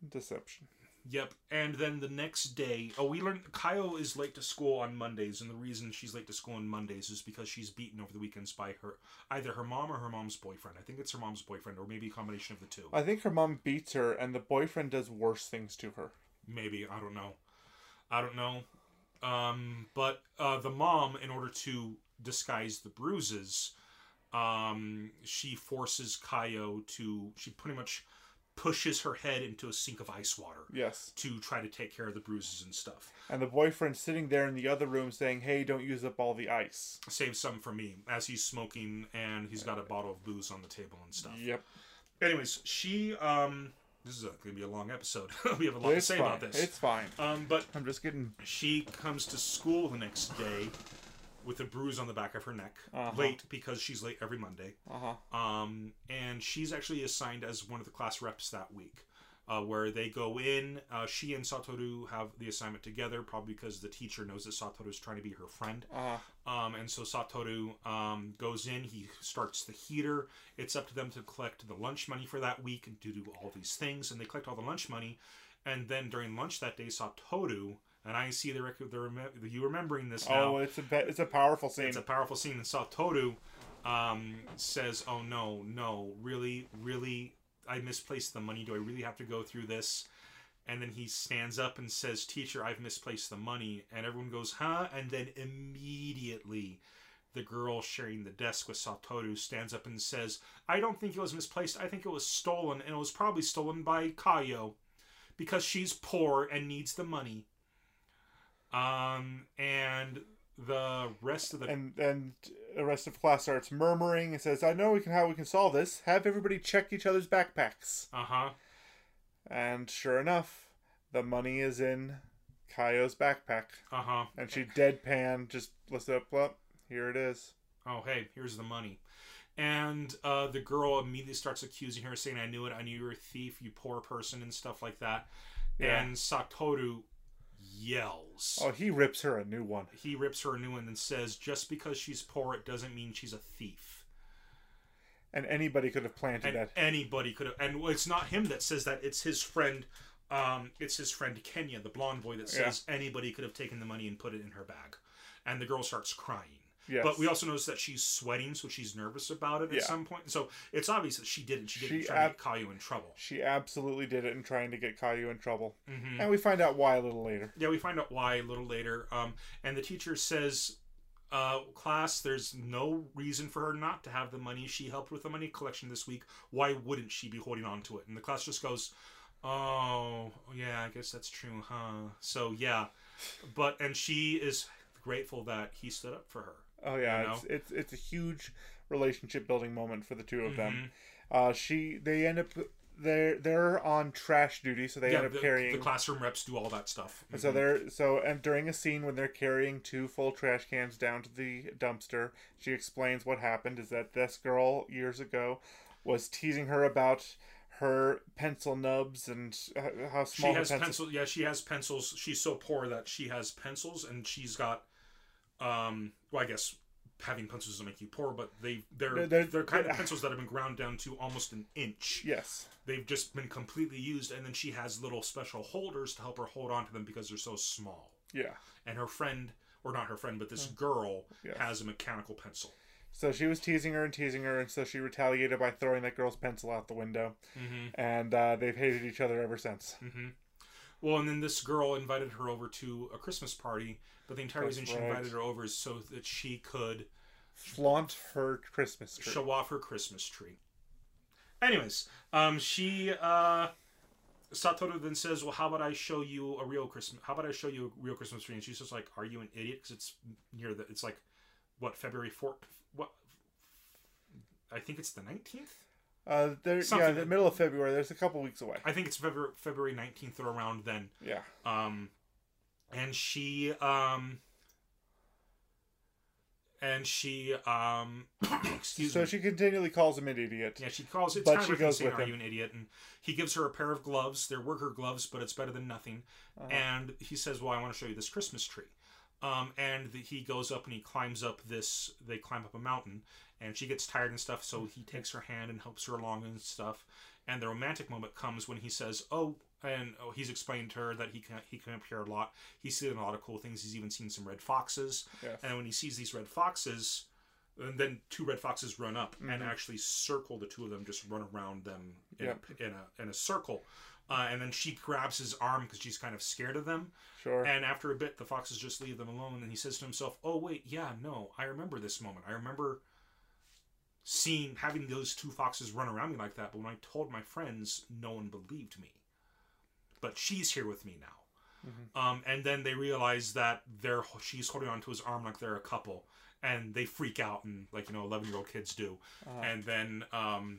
deception. Yep, and then the next day... Oh, we learned... Kayo is late to school on Mondays, and the reason she's late to school on Mondays is because she's beaten over the weekends by her... either her mom or her mom's boyfriend. I think it's her mom's boyfriend, or maybe a combination of the two. I think her mom beats her, and the boyfriend does worse things to her. Maybe. I don't know. I don't know. Um, but uh, the mom, in order to disguise the bruises, um, she forces Kayo to... She pretty much... pushes her head into a sink of ice water. Yes. To try to take care of the bruises and stuff. And the boyfriend's sitting there in the other room saying, "Hey, don't use up all the ice. Save some for me," as he's smoking and he's got a bottle of booze on the table and stuff. Yep. Anyways, she, um, this is going to be a long episode. We have a lot it's to say fine. about this. It's fine. Um, but I'm just kidding. She comes to school the next day with a bruise on the back of her neck. Uh-huh. Late, because she's late every Monday. Uh-huh. Um, and she's actually assigned as one of the class reps that week. Uh, where they go in, uh, she and Satoru have the assignment together, probably because the teacher knows that Satoru's trying to be her friend. Uh-huh. Um, and so Satoru um, goes in, he starts the heater. It's up to them to collect the lunch money for that week and to do all these things. And they collect all the lunch money. And then during lunch that day, Satoru, and I see the record, the rem- you remembering this now. Oh, it's a, it's a powerful scene. It's a powerful scene. And Satoru um, says, oh, no, no, really, really... I misplaced the money. Do I really have to go through this? And then he stands up and says, teacher, I've misplaced the money. And everyone goes, huh? And then immediately the girl sharing the desk with Satoru stands up and says, I don't think it was misplaced. I think it was stolen. And it was probably stolen by Kayo because she's poor and needs the money. Um, and the rest of the... And, and the rest of class starts murmuring and says, I know we can how we can solve this. Have everybody check each other's backpacks. Uh-huh. And sure enough, the money is in Kayo's backpack. Uh-huh. And she deadpan just lifts it up, up. Here it is. Oh, hey, here's the money. And uh, the girl immediately starts accusing her, saying, I knew it. I knew you were a thief, you poor person, and stuff like that. Yeah. And Satoru... yells. Oh, he rips her a new one. He rips her a new one and says, just because she's poor, it doesn't mean she's a thief. And anybody could have planted and that. Anybody could have. And it's not him that says that. It's his friend. Um, it's his friend Kenya, the blonde boy, that says yeah. anybody could have taken the money and put it in her bag. And the girl starts crying. Yes. But we also notice that she's sweating, so she's nervous about it at yeah. some point. So it's obvious that she did it. She did she it trying ab- to get Kayo in trouble. She absolutely did it in trying to get Kayo in trouble. Mm-hmm. And we find out why a little later. Yeah, we find out why a little later. Um, and the teacher says, uh, class, there's no reason for her not to have the money. She helped with the money collection this week. Why wouldn't she be holding on to it? And the class just goes, oh, yeah, I guess that's true, huh? So, yeah. But, and she is grateful that he stood up for her. Oh yeah, you know? it's, it's it's a huge relationship building moment for the two of mm-hmm. them. Uh, she they end up they're they're on trash duty, so they yeah, end up the, carrying the classroom reps do all that stuff. Mm-hmm. So they're so and during a scene when they're carrying two full trash cans down to the dumpster, she explains what happened is that this girl years ago was teasing her about her pencil nubs and how small she has her pencil. pencil. Yeah, she has pencils. She's so poor that she has pencils, and she's got. Um, well, I guess having pencils doesn't make you poor, but they, they're, they're, they're, they're kind they're, of pencils that have been ground down to almost an inch. Yes. They've just been completely used, and then she has little special holders to help her hold on to them because they're so small. Yeah. And her friend, or not her friend, but this girl yes. has a mechanical pencil. So she was teasing her and teasing her, and so she retaliated by throwing that girl's pencil out the window. Mm-hmm. And uh, they've hated each other ever since. Mm-hmm. Well, and then this girl invited her over to a Christmas party, but the entire That's reason right. she invited her over is so that she could... flaunt her Christmas tree. Show off her Christmas tree. Anyways, um, she... Uh, Satoru then says, well, how about I show you a real Christmas... How about I show you a real Christmas tree? And she's just like, are you an idiot? Because it's near the... It's like, what, February fourth? What? I think it's the nineteenth? Uh, there, yeah, in the middle of February. There's a couple weeks away. I think it's February, February nineteenth or around then. Yeah. Um, and she, um, and she, um, excuse so me. So she continually calls him an idiot. Yeah, she calls it. But kind she of goes saying, with Are him. you an idiot? And he gives her a pair of gloves. They're worker gloves, but it's better than nothing. Uh-huh. And he says, "Well, I want to show you this Christmas tree." Um, and the, he goes up and he climbs up this, they climb up a mountain, and she gets tired and stuff, so he takes her hand and helps her along and stuff. And the romantic moment comes when he says, oh, and oh, he's explained to her that he can, he can appear a lot. He's seen a lot of cool things. He's even seen some red foxes. Yes. And when he sees these red foxes, and then two red foxes run up mm-hmm. and actually circle the two of them, just run around them in, yep. in a in a circle. Uh, and then she grabs his arm because she's kind of scared of them. Sure. And after a bit, the foxes just leave them alone. And he says to himself, oh, wait, yeah, no, I remember this moment. I remember seeing, having those two foxes run around me like that. But when I told my friends, no one believed me. But she's here with me now. Mm-hmm. Um, and then they realize that they're she's holding onto his arm like they're a couple. And they freak out and, like, you know, eleven-year-old kids do. Uh-huh. And then... Um,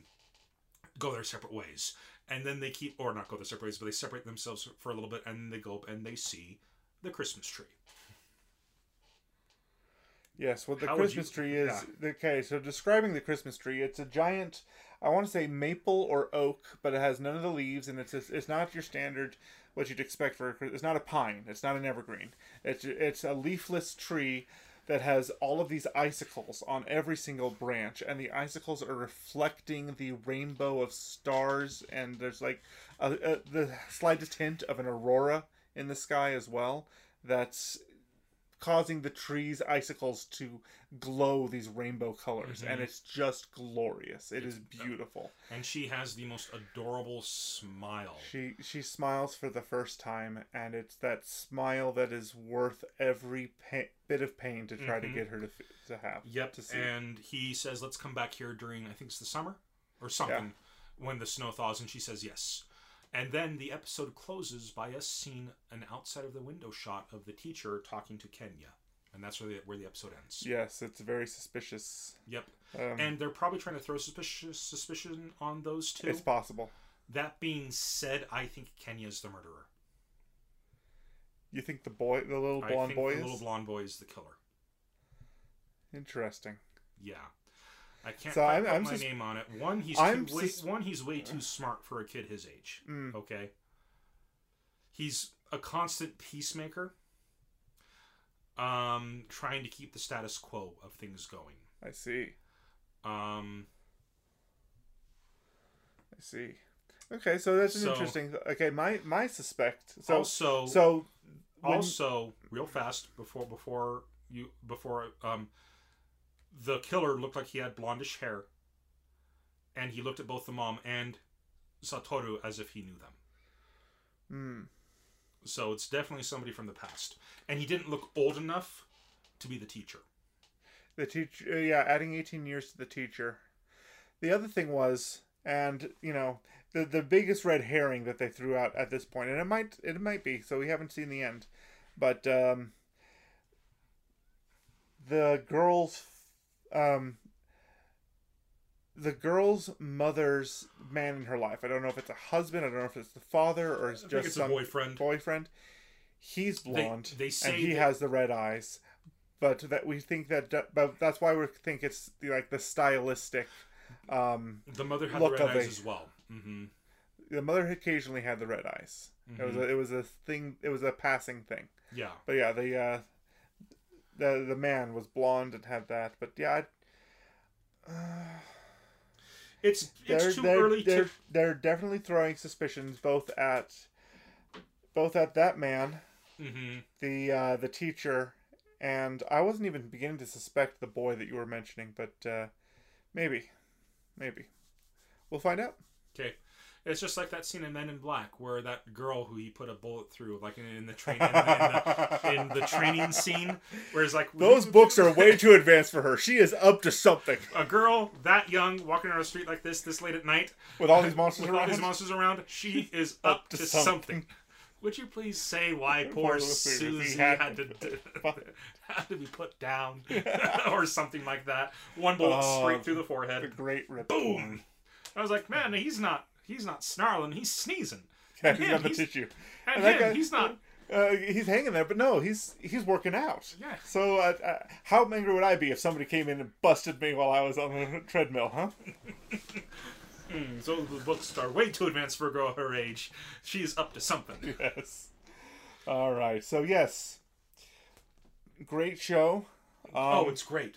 go their separate ways. And then they keep, or not go their separate ways, but they separate themselves for a little bit, and they go up and they see the Christmas tree. Yes, what the How Christmas you, tree is... Yeah. Okay, so describing the Christmas tree, it's a giant, I want to say maple or oak, but it has none of the leaves, and it's it's not your standard, what you'd expect for... It's not a pine. It's not an evergreen. It's, it's a leafless tree that has all of these icicles on every single branch, and the icicles are reflecting the rainbow of stars, and there's like a, a, the slightest hint of an aurora in the sky as well. That's... causing the tree's icicles to glow these rainbow colors. Mm-hmm. And it's just glorious. It it's, is beautiful. And she has the most adorable smile. She she smiles for the first time, and it's that smile that is worth every pa- bit of pain to try mm-hmm. to get her to to have. Yep. To see. And he says, let's come back here during, I think it's the summer or something, yeah. when the snow thaws, and she says yes. And then the episode closes by us seeing an outside of the window shot of the teacher talking to Kenya. And that's where the, where the episode ends. Yes, it's very suspicious. Yep. Um, and they're probably trying to throw suspicious, suspicion on those two. It's possible. That being said, I think Kenya's the murderer. You think the boy, the little blonde boy is? I think the little blonde boy is the killer. Interesting. Yeah. I can't so I'm, put I'm my just, name on it. One, he's too way, sus- one, he's way too smart for a kid his age. Mm. Okay, he's a constant peacemaker, um, trying to keep the status quo of things going. I see. Um, I see. Okay, so that's so, interesting. Okay, my my suspect. So also, so when, also, real fast before before you before um. The killer looked like he had blondish hair, and he looked at both the mom and Satoru as if he knew them. Mm. So it's definitely somebody from the past. And he didn't look old enough to be the teacher. The teacher, yeah, adding eighteen years to the teacher. The other thing was, and, you know, the the biggest red herring that they threw out at this point, and it might, it might be, so we haven't seen the end, but um, the girl's Um, the girl's mother's man in her life. I don't know if it's a husband. I don't know if it's the father or it's I just it's some boyfriend. Boyfriend. He's blonde, they, they say and he that... has the red eyes. But that we think that, but that's why we think it's the, like the stylistic. Um, the mother had the red eyes a, as well. Mm-hmm. The mother occasionally had the red eyes. Mm-hmm. It was a, it was a thing. It was a passing thing. Yeah. But yeah, the. Uh, The the man was blonde and had that, but yeah, I, uh, it's it's they're, too they're, early. They're, to... they're definitely throwing suspicions both at both at that man, mm-hmm. the uh, the teacher, and I wasn't even beginning to suspect the boy that you were mentioning, but uh, maybe, maybe we'll find out. Okay. It's just like that scene in Men in Black where that girl who he put a bullet through, like in, in the train, in, in, the, in the training scene, where it's like those books are way too advanced for her. She is up to something. A girl that young walking around the street like this, this late at night, with all these monsters, with around. all these monsters around, she is up, up to, to something. something. Would you please say why poor Susie had, had to d- had to be put down or something like that? One bullet oh, straight through the forehead. The great rip. Boom. One. I was like, man, he's not. He's not snarling. He's sneezing. Yeah, and he's him, got the he's, tissue. And, and him, guy, he's not. Uh, he's hanging there, but no, he's he's working out. Yeah. So uh, uh, how angry would I be if somebody came in and busted me while I was on the treadmill, huh? mm, so the books are way too advanced for a girl her age. She's up to something. Yes. All right. So yes, great show. Um, oh, it's great.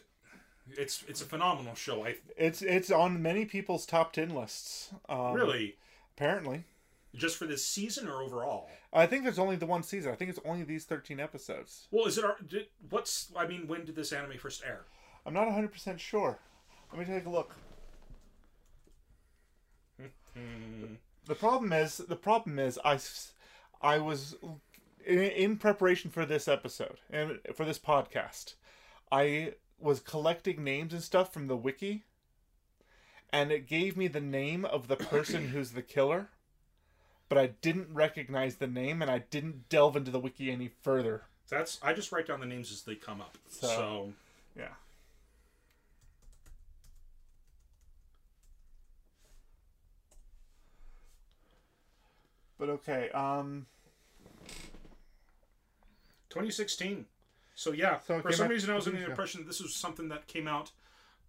It's it's a phenomenal show. I it's it's on many people's top ten lists. Um, really? Apparently. Just for this season or overall? I think there's only the one season. I think it's only these thirteen episodes. Well, is it? Did, what's? I mean, when did this anime first air? I'm not one hundred percent sure. Let me take a look. The problem is the problem is I, I was in, in preparation for this episode and for this podcast. I. was collecting names and stuff from the wiki, and it gave me the name of the person who's the killer, but I didn't recognize the name, and I didn't delve into the wiki any further. That's I just write down the names as they come up. So, so yeah. But okay, um... twenty sixteen. So yeah, so for some reason I was under the impression that this was something that came out,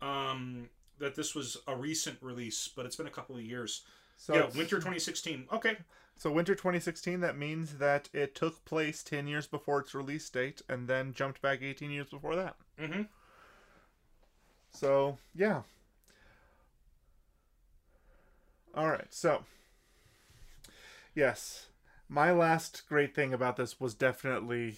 um, that this was a recent release, but it's been a couple of years. So yeah, winter twenty sixteen. Okay. So winter twenty sixteen, that means that it took place ten years before its release date and then jumped back eighteen years before that. Mm-hmm. So, yeah. All right, so... Yes. My last great thing about this was definitely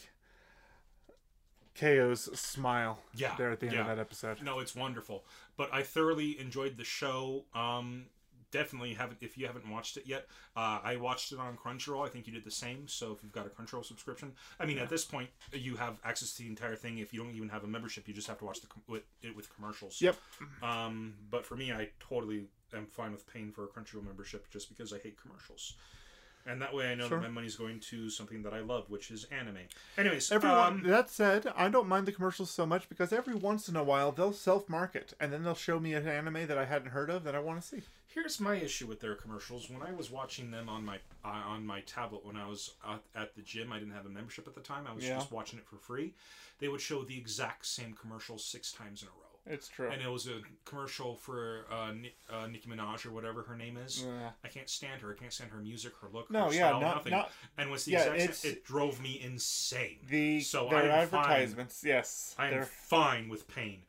Kayo's smile yeah, there at the end yeah. of that episode. No, it's wonderful. But I thoroughly enjoyed the show. Um, definitely, haven't if you haven't watched it yet, uh, I watched it on Crunchyroll. I think you did the same. So if you've got a Crunchyroll subscription, I mean, yeah. at this point, you have access to the entire thing. If you don't even have a membership, you just have to watch the with, it with commercials. Yep. Um, but for me, I totally am fine with paying for a Crunchyroll membership just because I hate commercials. And that way I know sure. that my money's going to something that I love, which is anime. Anyways, everyone, um, that said, I don't mind the commercials so much because every once in a while they'll self-market and then they'll show me an anime that I hadn't heard of that I want to see. Here's my issue with their commercials. When I was watching them on my uh, on my tablet when I was at, at the gym, I didn't have a membership at the time. I was yeah. just watching it for free. They would show the exact same commercial six times in a row. It's true. And it was a commercial for uh, Ni uh, Nicki Minaj or whatever her name is. Yeah. I can't stand her. I can't stand her music, her look, no, her yeah, style, not, nothing. Not, and what's the yeah, exact same? It drove me insane. The, so their I'm advertisements, fine. yes. I am fine with pain.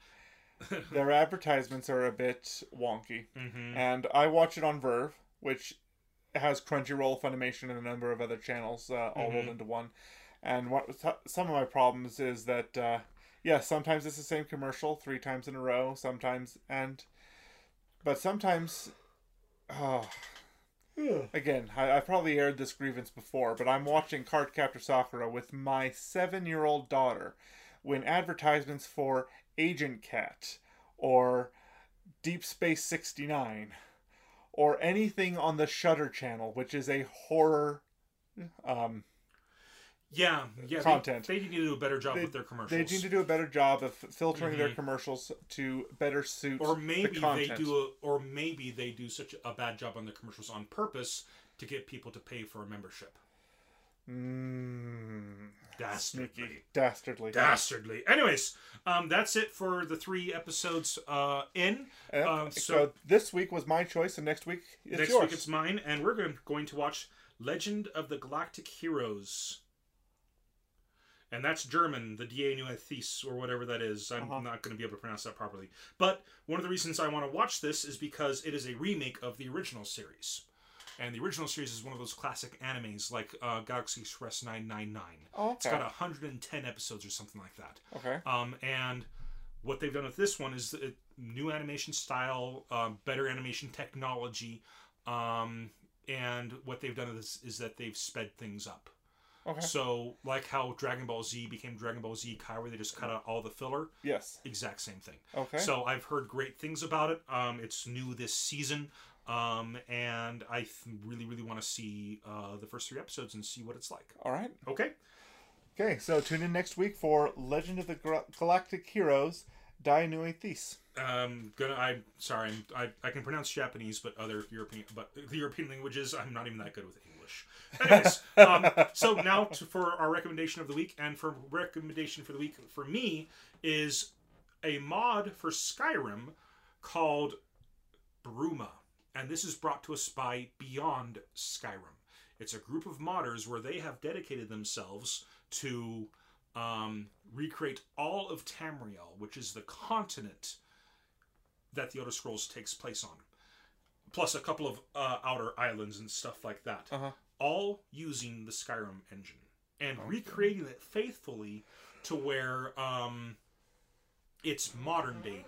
Their advertisements are a bit wonky. Mm-hmm. And I watch it on Verve, which has Crunchyroll, Funimation, and a number of other channels uh, all mm-hmm. rolled into one. And what some of my problems is that... Uh, Yeah, sometimes it's the same commercial three times in a row, sometimes, and, but sometimes, oh, again, I, I probably aired this grievance before, but I'm watching Cardcaptor Sakura with my seven-year-old daughter when advertisements for Agent Cat, or Deep Space sixty-nine, or anything on the Shudder channel, which is a horror, um... Yeah, yeah. Content. They, they need to do a better job they, with their commercials. They need to do a better job of filtering mm-hmm. their commercials to better suit. Or maybe the content. they do, a, or maybe they do such a bad job on their commercials on purpose to get people to pay for a membership. Mm. Dastardly. Sneaky. Dastardly. Dastardly. Anyways, um, that's it for the three episodes uh, in. Yep. Uh, so, so this week was my choice, and next week it's next yours. Next week it's mine, and we're going, going to watch Legend of the Galactic Heroes. And that's German, the Die Neue These, or whatever that is. I'm uh-huh. not going to be able to pronounce that properly. But one of the reasons I want to watch this is because it is a remake of the original series. And the original series is one of those classic animes, like uh, Galaxy Express nine nine nine. Oh, okay. It's got one hundred ten episodes or something like that. Okay. Um, and what they've done with this one is a new animation style, uh, better animation technology. Um, and what they've done with this is that they've sped things up. Okay. So, like how Dragon Ball Z became Dragon Ball Z Kai, where they just cut out all the filler. Yes. Exact same thing. Okay. So, I've heard great things about it. Um, it's new this season. Um, and I th really, really want to see uh, the first three episodes and see what it's like. All right. Okay. Okay. So, tune in next week for Legend of the Gra Galactic Heroes, Die Neue These. Um, gonna, I'm sorry. I'm, I, I can pronounce Japanese, but other European, but the European languages, I'm not even that good with English. Anyways, um, so now to, for our recommendation of the week, and for recommendation for the week for me is a mod for Skyrim called Bruma, and this is brought to us by Beyond Skyrim. It's a group of modders where they have dedicated themselves to um, recreate all of Tamriel, which is the continent that the Elder Scrolls takes place on. Plus a couple of uh, outer islands and stuff like that. Uh-huh. All using the Skyrim engine. And okay. recreating it faithfully to where um, it's modern-day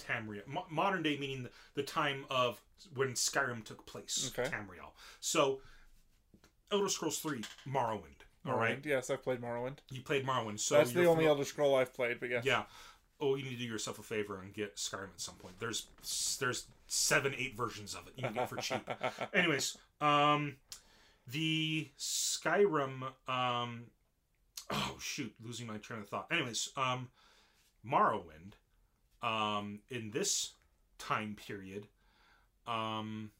Tamriel. Mo modern-day meaning the, the time of when Skyrim took place, okay. Tamriel. So, Elder Scrolls three, Morrowind. All right. Yes, I've played Morrowind. You played Morrowind. So that's the only Elder Scroll I've played, but yes. Yeah. Oh, you need to do yourself a favor and get Skyrim at some point. There's... there's seven, eight versions of it. You can get it for cheap. Anyways, um, the Skyrim, um, oh shoot, losing my train of thought. Anyways, um, Morrowind, um, in this time period, um,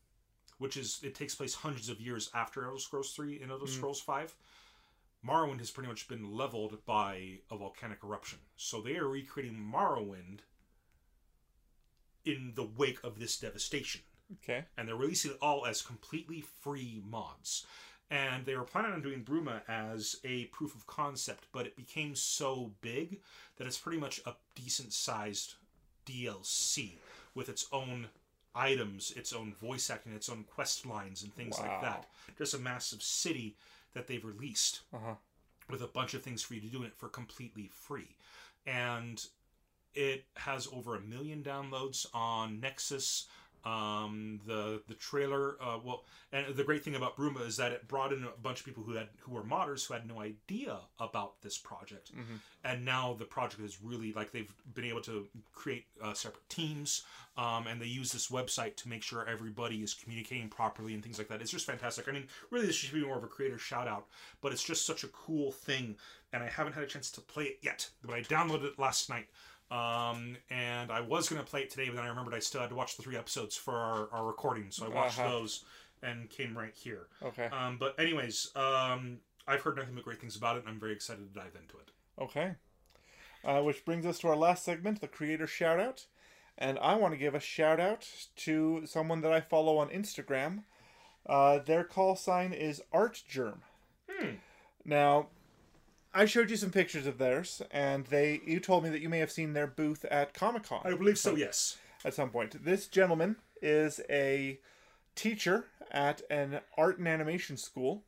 which is, it takes place hundreds of years after Elder Scrolls three and Elder mm. Scrolls five, Morrowind has pretty much been leveled by a volcanic eruption. So they are recreating Morrowind in the wake of this devastation. Okay. And they're releasing it all as completely free mods. And they were planning on doing Bruma as a proof of concept, but it became so big that it's pretty much a decent-sized D L C with its own items, its own voice acting, its own quest lines, and things wow. like that. Just a massive city that they've released uh-huh. with a bunch of things for you to do in it for completely free. And it has over a million downloads on Nexus. Um, the the trailer, uh, well, and the great thing about Bruma is that it brought in a bunch of people who had who were modders who had no idea about this project, mm-hmm. and now the project is really, like, they've been able to create uh, separate teams, um, and they use this website to make sure everybody is communicating properly and things like that. It's just fantastic. I mean, really, this should be more of a creator shout out, but it's just such a cool thing, and I haven't had a chance to play it yet, but I downloaded it last night. Um, and I was going to play it today, but then I remembered I still had to watch the three episodes for our, our recording, so I watched uh-huh. those and came right here. Okay. Um, but anyways, um, I've heard nothing but great things about it, and I'm very excited to dive into it. Okay. Uh, which brings us to our last segment, the creator shout-out. And I want to give a shout-out to someone that I follow on Instagram. Uh, their call sign is ArtGerm. Hmm. Now... I showed you some pictures of theirs, and they you told me that you may have seen their booth at Comic-Con. I believe so, yes. At some point. This gentleman is a teacher at an art and animation school,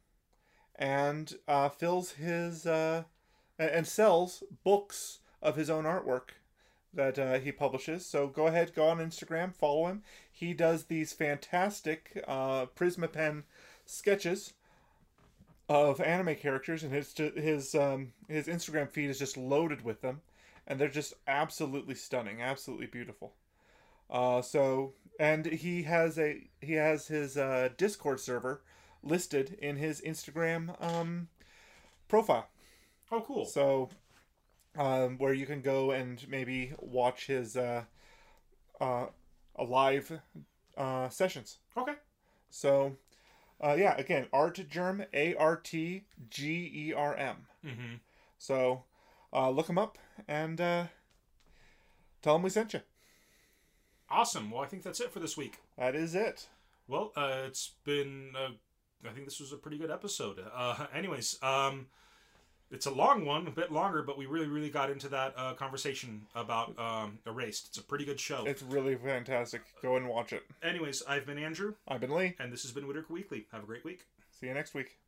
and uh, fills his... Uh, and sells books of his own artwork that uh, he publishes. So go ahead, go on Instagram, follow him. He does these fantastic uh, Prismapen sketches of anime characters, and his his um his Instagram feed is just loaded with them, and they're just absolutely stunning, absolutely beautiful. Uh, so and he has a he has his uh, Discord server listed in his Instagram um profile. Oh, cool! So um, where you can go and maybe watch his uh uh live uh sessions. Okay. So. Uh, yeah, again, ArtGerm, A R T G E R M. Mm-hmm. So uh, look them up and uh, tell them we sent you. Awesome. Well, I think that's it for this week. That is it. Well, uh, it's been, uh, I think this was a pretty good episode. Uh, anyways, um, it's a long one, a bit longer, but we really, really got into that uh, conversation about um, Erased. It's a pretty good show. It's really fantastic. Go and watch it. Anyways, I've been Andrew. I've been Lee. And this has been Whitaker Weekly. Have a great week. See you next week.